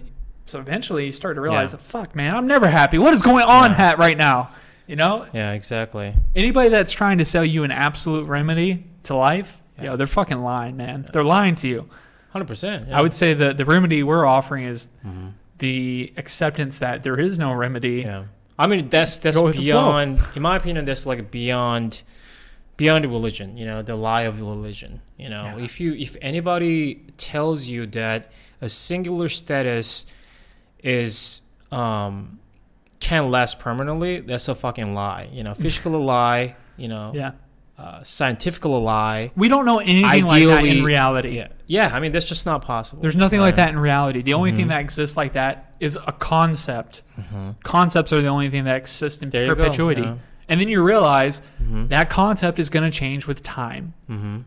so eventually you start to realize, yeah. fuck, man, I'm never happy. What is going on yeah. right now? You know? Yeah, exactly. Anybody that's trying to sell you an absolute remedy to life, yeah. you know, they're fucking lying, man. Yeah. They're lying to you. one hundred percent. Yeah. I would say the, the remedy we're offering is... Mm-hmm. the acceptance that there is no remedy. Yeah. I mean, that's that's beyond, in my opinion, that's like beyond beyond religion, you know, the lie of religion. You know, yeah. if you if anybody tells you that a singular status is um, can last permanently, that's a fucking lie. You know, physical lie, you know. Yeah. Uh, scientifical lie. We don't know anything Ideally, like that in reality. Yeah. yeah, I mean, that's just not possible. There's nothing right. like that in reality. The only mm-hmm. thing that exists like that is a concept. Mm-hmm. Concepts are the only thing that exists in there perpetuity. Yeah. And then you realize mm-hmm. that concept is going to change with time. Mm-hmm.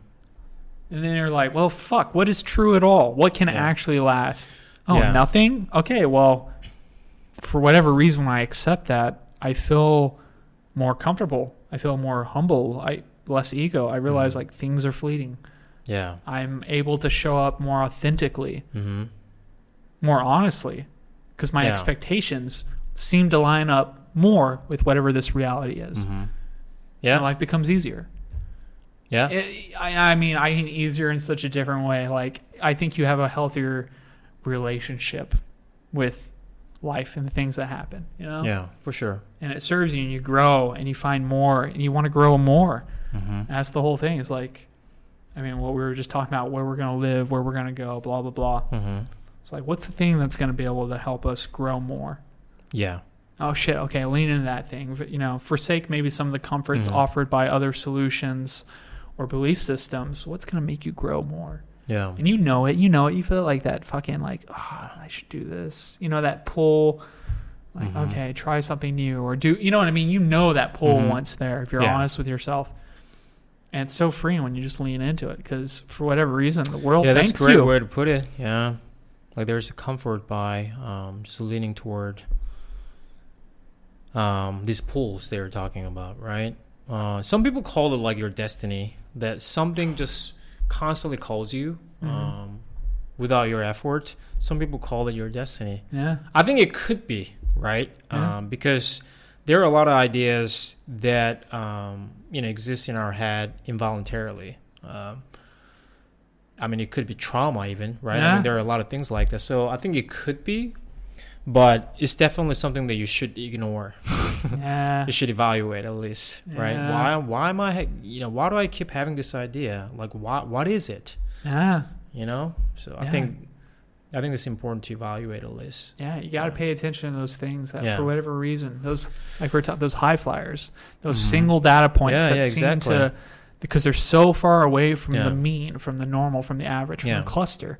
And then you're like, well, fuck, what is true at all? What can yeah. actually last? Oh, yeah. nothing? Okay, well, for whatever reason, when I accept that, I feel more comfortable. I feel more humble. I less ego. I realize mm-hmm. like things are fleeting. Yeah. I'm able to show up more authentically, mm-hmm. more honestly, because my yeah. expectations seem to line up more with whatever this reality is. Mm-hmm. Yeah. And life becomes easier. Yeah. It, I, I mean, I mean easier in such a different way. Like, I think you have a healthier relationship with life and the things that happen, you know? Yeah, for sure. And it serves you and you grow and you find more and you want to grow more. Mm-hmm. That's the whole thing. It's like, I mean, what we were just talking about, where we're going to live, where we're going to go, blah, blah, blah. Mm-hmm. It's like, what's the thing that's going to be able to help us grow more? Yeah. Oh, shit. Okay, lean into that thing. You know, forsake maybe some of the comforts mm-hmm. offered by other solutions or belief systems. What's going to make you grow more? Yeah. And you know it. You know it. You feel like that fucking, like, oh, I should do this. You know, that pull. Like, mm-hmm. okay, try something new or do, you know what I mean? You know that pull mm-hmm. once there if you're yeah. honest with yourself. And it's so freeing when you just lean into it because for whatever reason, the world yeah, thanks you. Yeah, that's a great you. way to put it. Yeah. Like there's a comfort by um, just leaning toward um, these pulls they were talking about, right? Uh, some people call it like your destiny, that something just constantly calls you mm-hmm. um, without your effort. Some people call it your destiny. Yeah. I think it could be, right? Yeah. Um, because... there are a lot of ideas that um, you know exist in our head involuntarily. Um, I mean, it could be trauma even, right? Yeah. I mean, there are a lot of things like that. So I think it could be, but it's definitely something that you should ignore. Yeah. You should evaluate at least, yeah. right? Why? Why am I? You know, why do I keep having this idea? Like, what? What is it? Yeah. You know. So yeah. I think. I think it's important to evaluate a list. Yeah, you got to yeah. pay attention to those things that, yeah. for whatever reason, those like we're talking, those high flyers, those mm-hmm. single data points yeah, that yeah, seem exactly. to, because they're so far away from yeah. the mean, from the normal, from the average, from yeah. the cluster.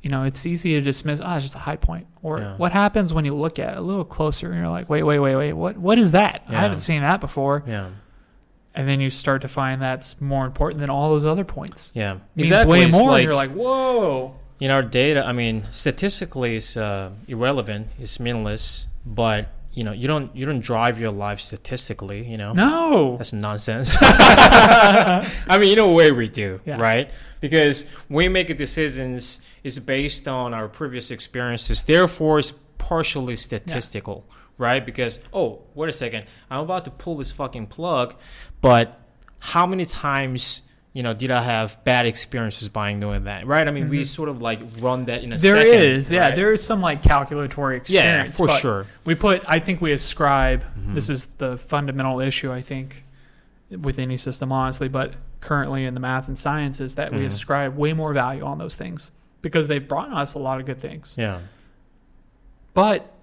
You know, it's easy to dismiss. Ah, oh, it's just a high point. Or yeah. what happens when you look at it a little closer and you're like, wait, wait, wait, wait, what, what is that? Yeah. I haven't seen that before. Yeah. And then you start to find that's more important than all those other points. Yeah, it means exactly. way more. Like, and you're like, whoa. In our data, I mean, statistically, it's uh, irrelevant. It's meaningless. But you know, you don't you don't drive your life statistically. You know, no, that's nonsense. I mean, in a way, we do, yeah. right? Because we make decisions is based on our previous experiences. Therefore, it's partially statistical, yeah. right? Because oh, wait a second, I'm about to pull this fucking plug, but how many times? You know, did I have bad experiences buying doing that, right? I mean, mm-hmm. we sort of like run that in a there second. There is, yeah. Right? There is some like calculatory experience. Yeah, for sure. We put, I think we ascribe, mm-hmm. this is the fundamental issue, I think, with any system, honestly, but currently in the math and sciences that mm-hmm. we ascribe way more value on those things because they've brought us a lot of good things. Yeah. But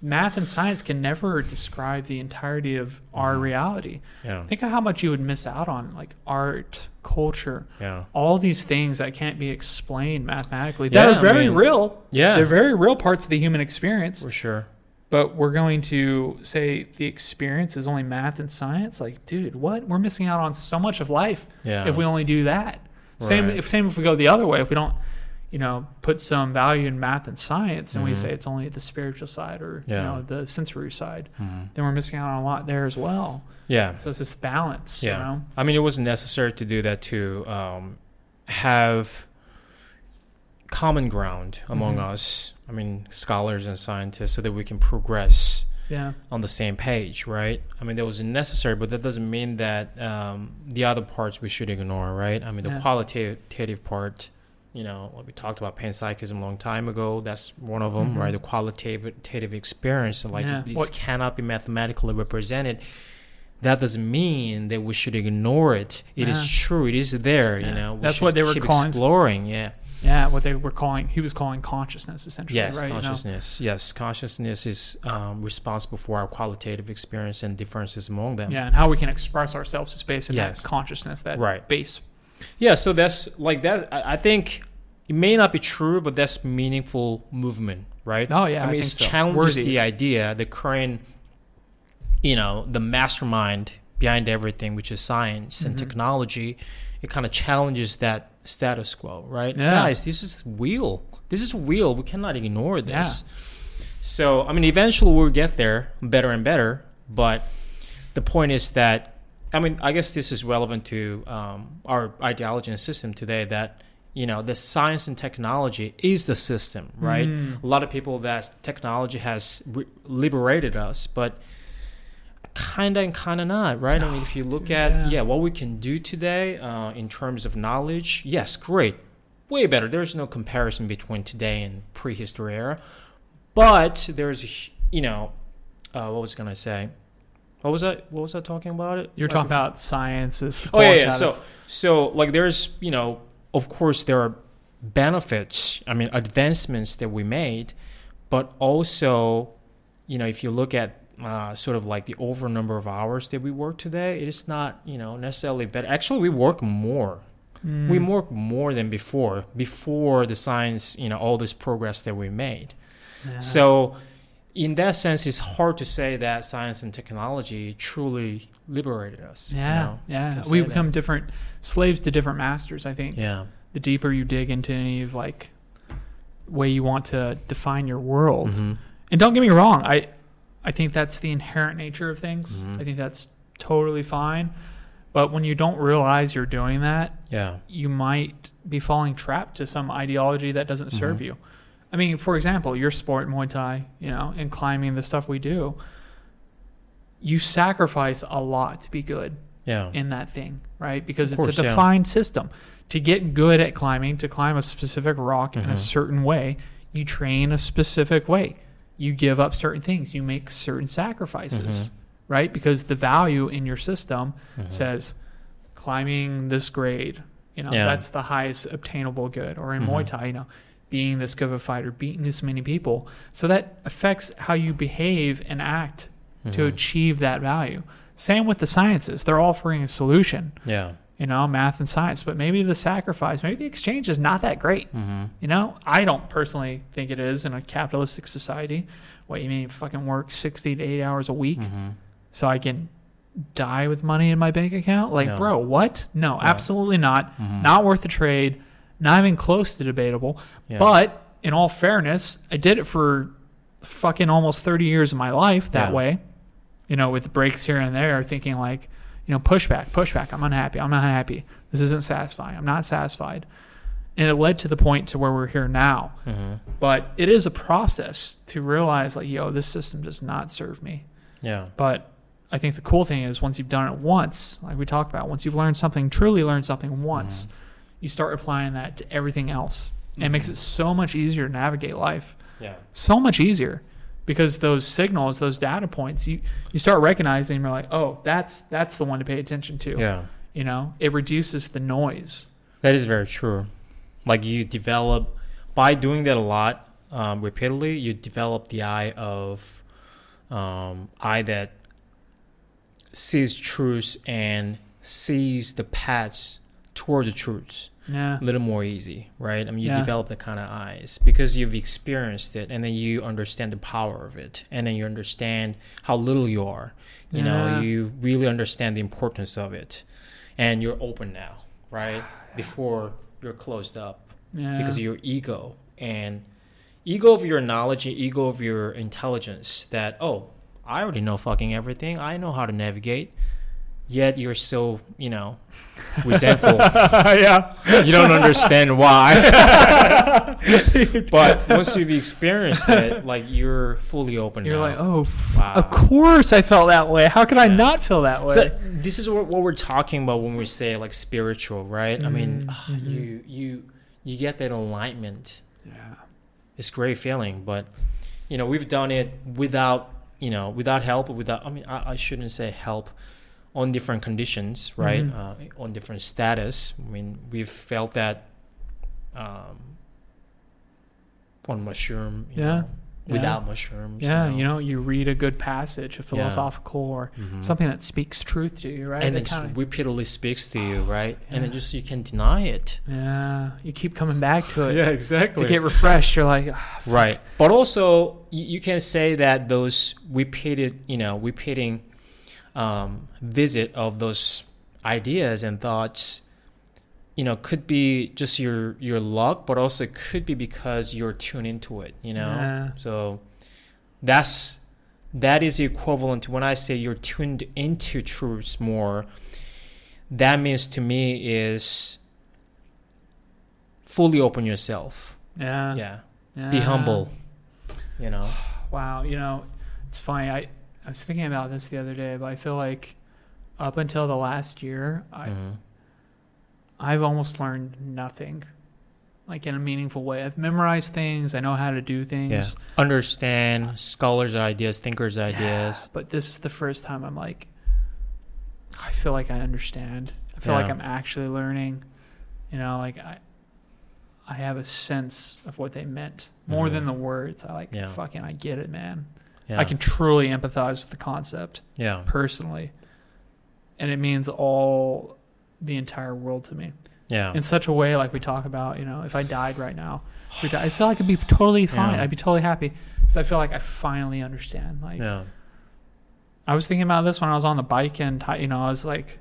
math and science can never describe the entirety of our reality. Yeah. Think of how much you would miss out on, like art, culture, yeah. all these things that can't be explained mathematically. Yeah, that are very I mean, real. Yeah. They're very real parts of the human experience. For sure. But we're going to say the experience is only math and science? Like, dude, what? We're missing out on so much of life yeah. if we only do that. Right. Same, if, same if we go the other way, if we don't... you know, put some value in math and science, and mm-hmm. we say it's only the spiritual side or yeah. you know the sensory side, mm-hmm. then we're missing out on a lot there as well. Yeah. So it's this balance. Yeah. You know? I mean, it was necessary to do that to um, have common ground among mm-hmm. us. I mean, scholars and scientists, so that we can progress. Yeah. On the same page, right? I mean, that was necessary, but that doesn't mean that um, the other parts we should ignore, right? I mean, the yeah. qualitative part. You know, we talked about panpsychism a long time ago. That's one of them, mm-hmm. right? The qualitative experience, like yeah. this what? cannot be mathematically represented. That doesn't mean that we should ignore it. It yeah. is true. It is there. Yeah. You know, we that's what they were calling exploring. Yeah, yeah. What they were calling, he was calling consciousness essentially. Yes, right? consciousness. You know? Yes, consciousness is um, responsible for our qualitative experience and differences among them. Yeah, and how we can express ourselves in space in yes. that consciousness, that right. base. Yeah, so that's like that. I think. It may not be true, but that's meaningful movement, right? Oh, yeah. I mean, I it so. challenges Worthy. the idea, the current, you know, the mastermind behind everything, which is science mm-hmm. and technology. It kind of challenges that status quo, right? Yeah. Guys, this is real. This is real. We cannot ignore this. Yeah. So, I mean, eventually we'll get there better and better. But the point is that, I mean, I guess this is relevant to um, our ideology and system today that, you know, the science and technology is the system, right? Mm. A lot of people that technology has re- liberated us, but kinda and kinda not, right? No. I mean, if you look at, yeah, yeah what we can do today uh, in terms of knowledge, yes, great, way better. There's no comparison between today and prehistory era, but there's, you know, uh, what was I gonna say? What was I? What was I talking about? It you're like, talking about sciences. The oh yeah, yeah. So, so like there's, you know. Of course, there are benefits, I mean, advancements that we made, but also, you know, if you look at uh, sort of like the over number of hours that we work today, it is not, you know, necessarily better. Actually, we work more. Mm. We work more than before, before the science, you know, all this progress that we made. Yeah. So in that sense, it's hard to say that science and technology truly liberated us. Yeah, you know, yeah. We become that. different slaves to different masters, I think. Yeah. The deeper you dig into any of, like, way you want to define your world. Mm-hmm. And don't get me wrong. I I think that's the inherent nature of things. Mm-hmm. I think that's totally fine. But when you don't realize you're doing that, yeah, you might be falling trapped to some ideology that doesn't serve mm-hmm. you. I mean, for example, your sport, Muay Thai, you know, and climbing, the stuff we do, you sacrifice a lot to be good yeah. in that thing, right? Because of it's course, a defined yeah. system. To get good at climbing, to climb a specific rock mm-hmm. in a certain way, you train a specific way. You give up certain things. You make certain sacrifices, mm-hmm. right? Because the value in your system mm-hmm. says climbing this grade, you know, yeah. that's the highest obtainable good. Or in mm-hmm. Muay Thai, you know, being this good of a fighter, beating this many people. So that affects how you behave and act mm-hmm. to achieve that value. Same with the sciences. They're offering a solution, yeah. you know, math and science. But maybe the sacrifice, maybe the exchange is not that great. Mm-hmm. You know, I don't personally think it is in a capitalistic society. What, you mean you fucking work sixty to eighty hours a week mm-hmm. so I can die with money in my bank account? Like, no. bro, what? No, yeah. absolutely not. Mm-hmm. Not worth the trade. Not even close to debatable. Yeah. But in all fairness, I did it for fucking almost thirty years of my life that yeah. way, you know, with breaks here and there, thinking like, you know, pushback, pushback. I'm unhappy. I'm not happy. This isn't satisfying. I'm not satisfied. And it led to the point to where we're here now. Mm-hmm. But it is a process to realize like, yo, this system does not serve me. Yeah. But I think the cool thing is once you've done it once, like we talked about, once you've learned something, truly learned something once, mm-hmm. you start applying that to everything else. And it makes it so much easier to navigate life. Yeah. So much easier because those signals, those data points, you, you start recognizing, you're like, oh, that's that's the one to pay attention to. Yeah. You know, it reduces the noise. That is very true. Like you develop, by doing that a lot um, repeatedly, you develop the eye of um, eye that sees truths and sees the paths toward the truths yeah. a little more easy, right? I mean, you yeah. develop that kind of eyes because you've experienced it, and then you understand the power of it, and then you understand how little you are. You yeah. know, you really understand the importance of it, and you're open now, right? Before you're closed up yeah. because of your ego and ego of your knowledge and ego of your intelligence that, oh, I already know fucking everything. I know how to navigate. Yet you're so, you know, resentful. yeah. You don't understand why. But once you've experienced it, like, you're fully open you're now. You're like, oh, wow. Of course I felt that way. How could yeah. I not feel that way? So this is what, what we're talking about when we say, like, spiritual, right? Mm-hmm. I mean, mm-hmm. ugh, you you you get that alignment. Yeah. It's a great feeling. But, you know, we've done it without, you know, without help. Without, I mean, I, I shouldn't say help. On different conditions, right? Mm-hmm. Uh, on different status. I mean, we've felt that um, on mushroom, you yeah. know, yeah. without mushrooms. Yeah, you know? you know, you read a good passage, a philosophical yeah. or mm-hmm. something that speaks truth to you, right? And it just kinda... repeatedly speaks to you, right? Yeah. And then just you can deny it. Yeah, you keep coming back to it. yeah, exactly. To get refreshed, you're like, ah, fuck. Right. But also, you, you can say that those repeated, you know, repeating. Um, visit of those ideas and thoughts, you know, could be just your your luck, but also it could be because you're tuned into it, you know. Yeah. So that's that is equivalent to when I say you're tuned into truths more. That means to me is fully open yourself. Yeah. Yeah. yeah. Be humble. You know. Wow. You know, it's funny. I. I was thinking about this the other day, but I feel like up until the last year, I, mm-hmm. I've almost learned nothing, like in a meaningful way. I've memorized things. I know how to do things. Yeah. Understand scholars' ideas, thinkers' ideas. Yeah, but this is the first time I'm like, I feel like I understand. I feel yeah. like I'm actually learning. You know, like I, I have a sense of what they meant more mm-hmm. than the words. I like yeah. fucking, I get it, man. Yeah. I can truly empathize with the concept yeah. personally. And it means all the entire world to me. Yeah. In such a way, like we talk about, you know, if I died right now, I feel like I'd be totally fine. Yeah. I'd be totally happy. Because I feel like I finally understand. Like, yeah. I was thinking about this when I was on the bike and, you know, I was like,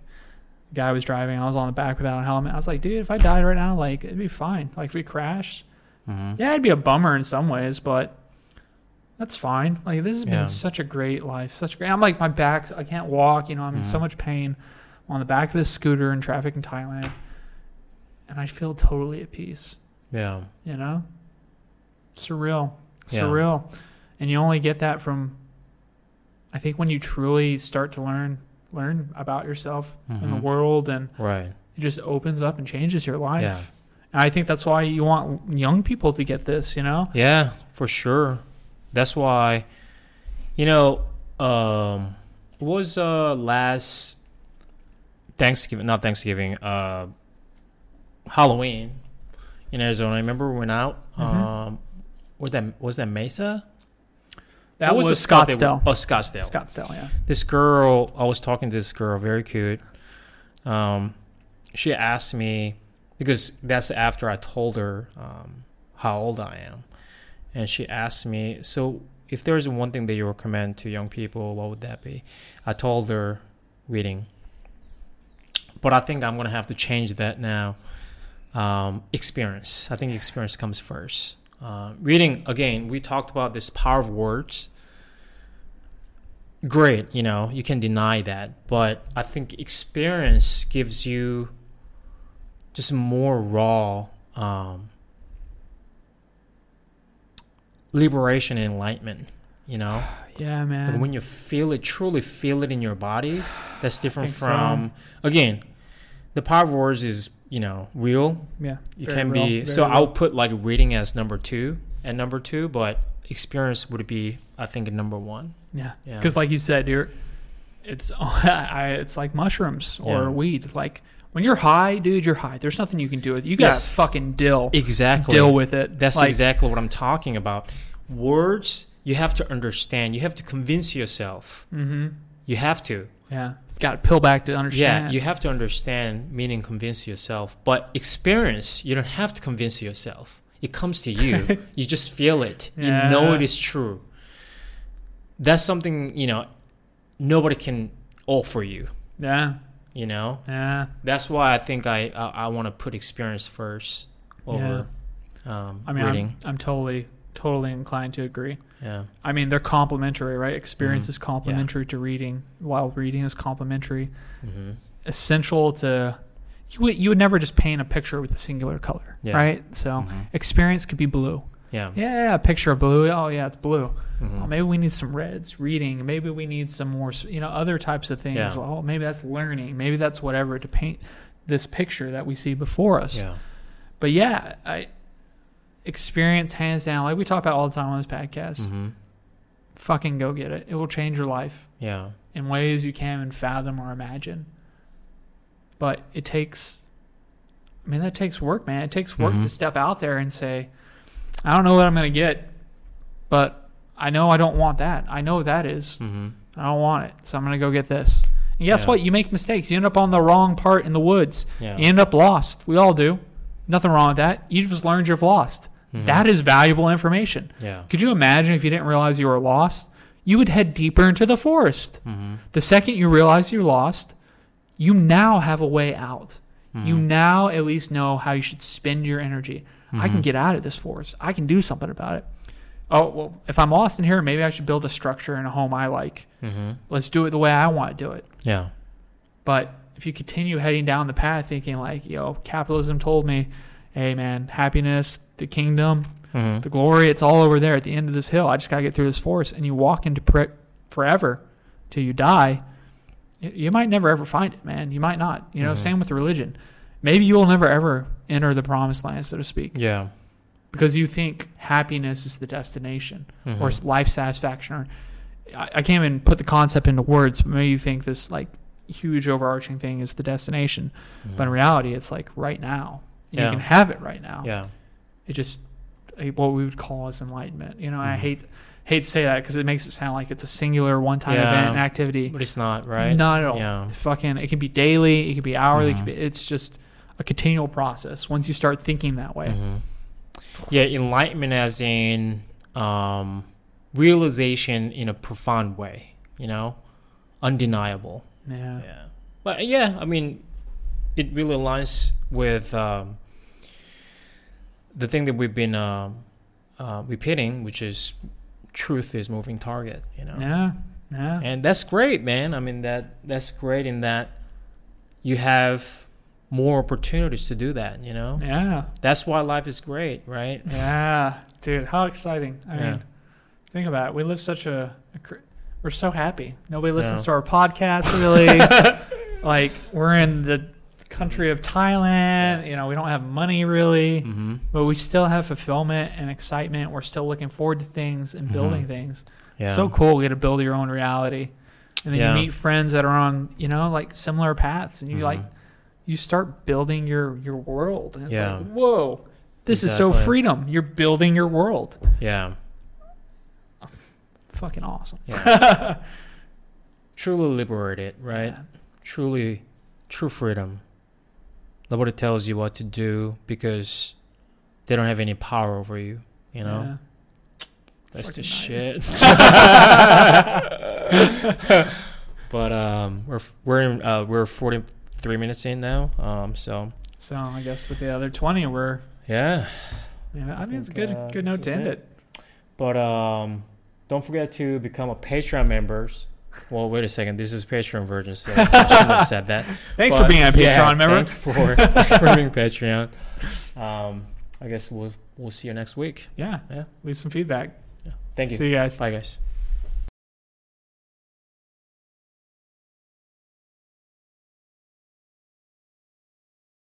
the guy was driving, I was on the back without a helmet. I was like, dude, if I died right now, like, it'd be fine. Like, if we crashed, mm-hmm. yeah, it'd be a bummer in some ways, but... that's fine. Like, this has yeah. been such a great life. Such a great... I'm like, my back... I can't walk. You know, I'm mm. in so much pain. I'm on the back of this scooter in traffic in Thailand. And I feel totally at peace. Yeah. You know? Surreal. Yeah. Surreal. And you only get that from... I think when you truly start to learn learn about yourself mm-hmm. and the world. And right. it just opens up and changes your life. Yeah. And I think that's why you want young people to get this, you know? Yeah, for sure. That's why, you know, um, it was uh, last Thanksgiving, not Thanksgiving, uh, Halloween in Arizona. I remember we went out. Mm-hmm. Um, was that was that Mesa? That was, was Scottsdale. We, oh, Scottsdale. Scottsdale, yeah. This girl, I was talking to this girl, very cute. Um, she asked me, because that's after I told her um, how old I am. And she asked me, so if there is one thing that you recommend to young people, what would that be? I told her reading. But I think I'm going to have to change that now. Um, experience. I think experience comes first. Uh, reading, again, we talked about this power of words. Great, you know, you can deny that. But I think experience gives you just more raw um liberation and enlightenment, you know. Yeah, man. But when you feel it, truly feel it in your body, that's different from so. Again, the power of words is, you know, real. Yeah, it can real, be. So real. I'll put like reading as number two and number two, but experience would be, I think, number one. Yeah, because yeah. like you said, you're it's I, it's like mushrooms or yeah. weed, like. When you're high, dude, you're high. There's nothing you can do with it. You got to yes. fucking deal. Exactly. Deal with it. That's like, exactly what I'm talking about. Words, you have to understand. You have to convince yourself. Mm-hmm. You have to. Yeah. Got to peel back to understand. Yeah, you have to understand, meaning convince yourself. But experience, you don't have to convince yourself. It comes to you. You just feel it. Yeah. You know it is true. That's something, you know, nobody can offer you. Yeah. You know? Yeah. That's why I think I I, I want to put experience first over yeah. um, I mean, reading. I'm, I'm totally, totally inclined to agree. Yeah. I mean, they're complementary, right? Experience mm-hmm. is complementary yeah. to reading, while reading is complementary. Mm-hmm. Essential to... You would, you would never just paint a picture with a singular color, yeah. right? So mm-hmm. experience could be blue. Yeah. Yeah, a picture of blue. Oh, yeah, it's blue. Mm-hmm. Oh, maybe we need some reds, reading. Maybe we need some more, you know, other types of things. Yeah. Oh, maybe that's learning. Maybe that's whatever to paint this picture that we see before us. Yeah. But yeah, I experience hands down, like we talk about all the time on this podcast, mm-hmm. fucking go get it. It will change your life yeah. in ways you can't even fathom or imagine. But it takes, I mean, that takes work, man. It takes work mm-hmm. to step out there and say, I don't know what I'm going to get, but I know I don't want that. I know what that is. Mm-hmm. I don't want it, so I'm going to go get this. And guess yeah. what? You make mistakes. You end up on the wrong part in the woods. Yeah. You end up lost. We all do. Nothing wrong with that. You just learned you've lost. Mm-hmm. That is valuable information. Yeah. Could you imagine if you didn't realize you were lost? You would head deeper into the forest. Mm-hmm. The second you realize you're lost, you now have a way out. Mm-hmm. You now at least know how you should spend your energy. Mm-hmm. I can get out of this forest. I can do something about it. Oh, well, if I'm lost in here, maybe I should build a structure and a home I like. Mm-hmm. Let's do it the way I want to do it. Yeah. But if you continue heading down the path thinking like, yo, capitalism told me, hey, man, happiness, the kingdom, mm-hmm. the glory, it's all over there at the end of this hill. I just got to get through this forest. And you walk into pre- forever till you die. You might never ever find it, man. You might not. You know, mm-hmm. same with religion. Maybe you'll never ever enter the promised land, so to speak. Yeah. Because you think happiness is the destination mm-hmm. or life satisfaction. Or I, I can't even put the concept into words, but maybe you think this like huge overarching thing is the destination. Mm-hmm. But in reality, it's like right now. Yeah. You can have it right now. Yeah. It just, what we would call as enlightenment. You know, mm-hmm. I hate... Hate to say that because it makes it sound like it's a singular one-time yeah, event and activity. But it's not, right? Not at all. Yeah. Fucking, it can be daily, it can be hourly, mm-hmm. it can be, it's just a continual process once you start thinking that way. Mm-hmm. Yeah, enlightenment as in um, realization in a profound way, you know? Undeniable. Yeah. yeah. But yeah, I mean, it really aligns with um, the thing that we've been uh, uh, repeating, which is... Truth is moving target, you know. Yeah, yeah. And that's great, man. I mean, that that's great in that you have more opportunities to do that, you know. Yeah. That's why life is great, right? Yeah, dude, how exciting. I yeah. mean, think about it. We live such a, a we're so happy. Nobody listens yeah. to our podcast, really. Like, we're in the country of Thailand, yeah. you know, we don't have money really, mm-hmm. but we still have fulfillment and excitement. We're still looking forward to things and building mm-hmm. things. Yeah. It's so cool. We get to build your own reality. And then yeah. you meet friends that are on, you know, like similar paths and you mm-hmm. like, you start building your, your world. And it's yeah. like, whoa, this exactly. is so freedom. You're building your world. Yeah. Oh, fucking awesome. Yeah. Truly liberated, right? Yeah. Truly, true freedom. Nobody tells you what to do because they don't have any power over you, you know? Yeah. That's the nice. shit. But um, we're we're in, uh, we're forty-three minutes in now, um, so. So I guess with the other twenty, we're. Yeah. yeah I mean, I think, it's a good, uh, good note to end it. it. But um, don't forget to become a Patreon members. Well, wait a second. This is Patreon version, so I shouldn't have said that. Thanks but, for being a Patreon yeah, member. Thank for, for being Patreon. Um, I guess we'll we'll see you next week. Yeah. Yeah. Leave some feedback. Yeah. Thank you. See you guys. Bye, guys.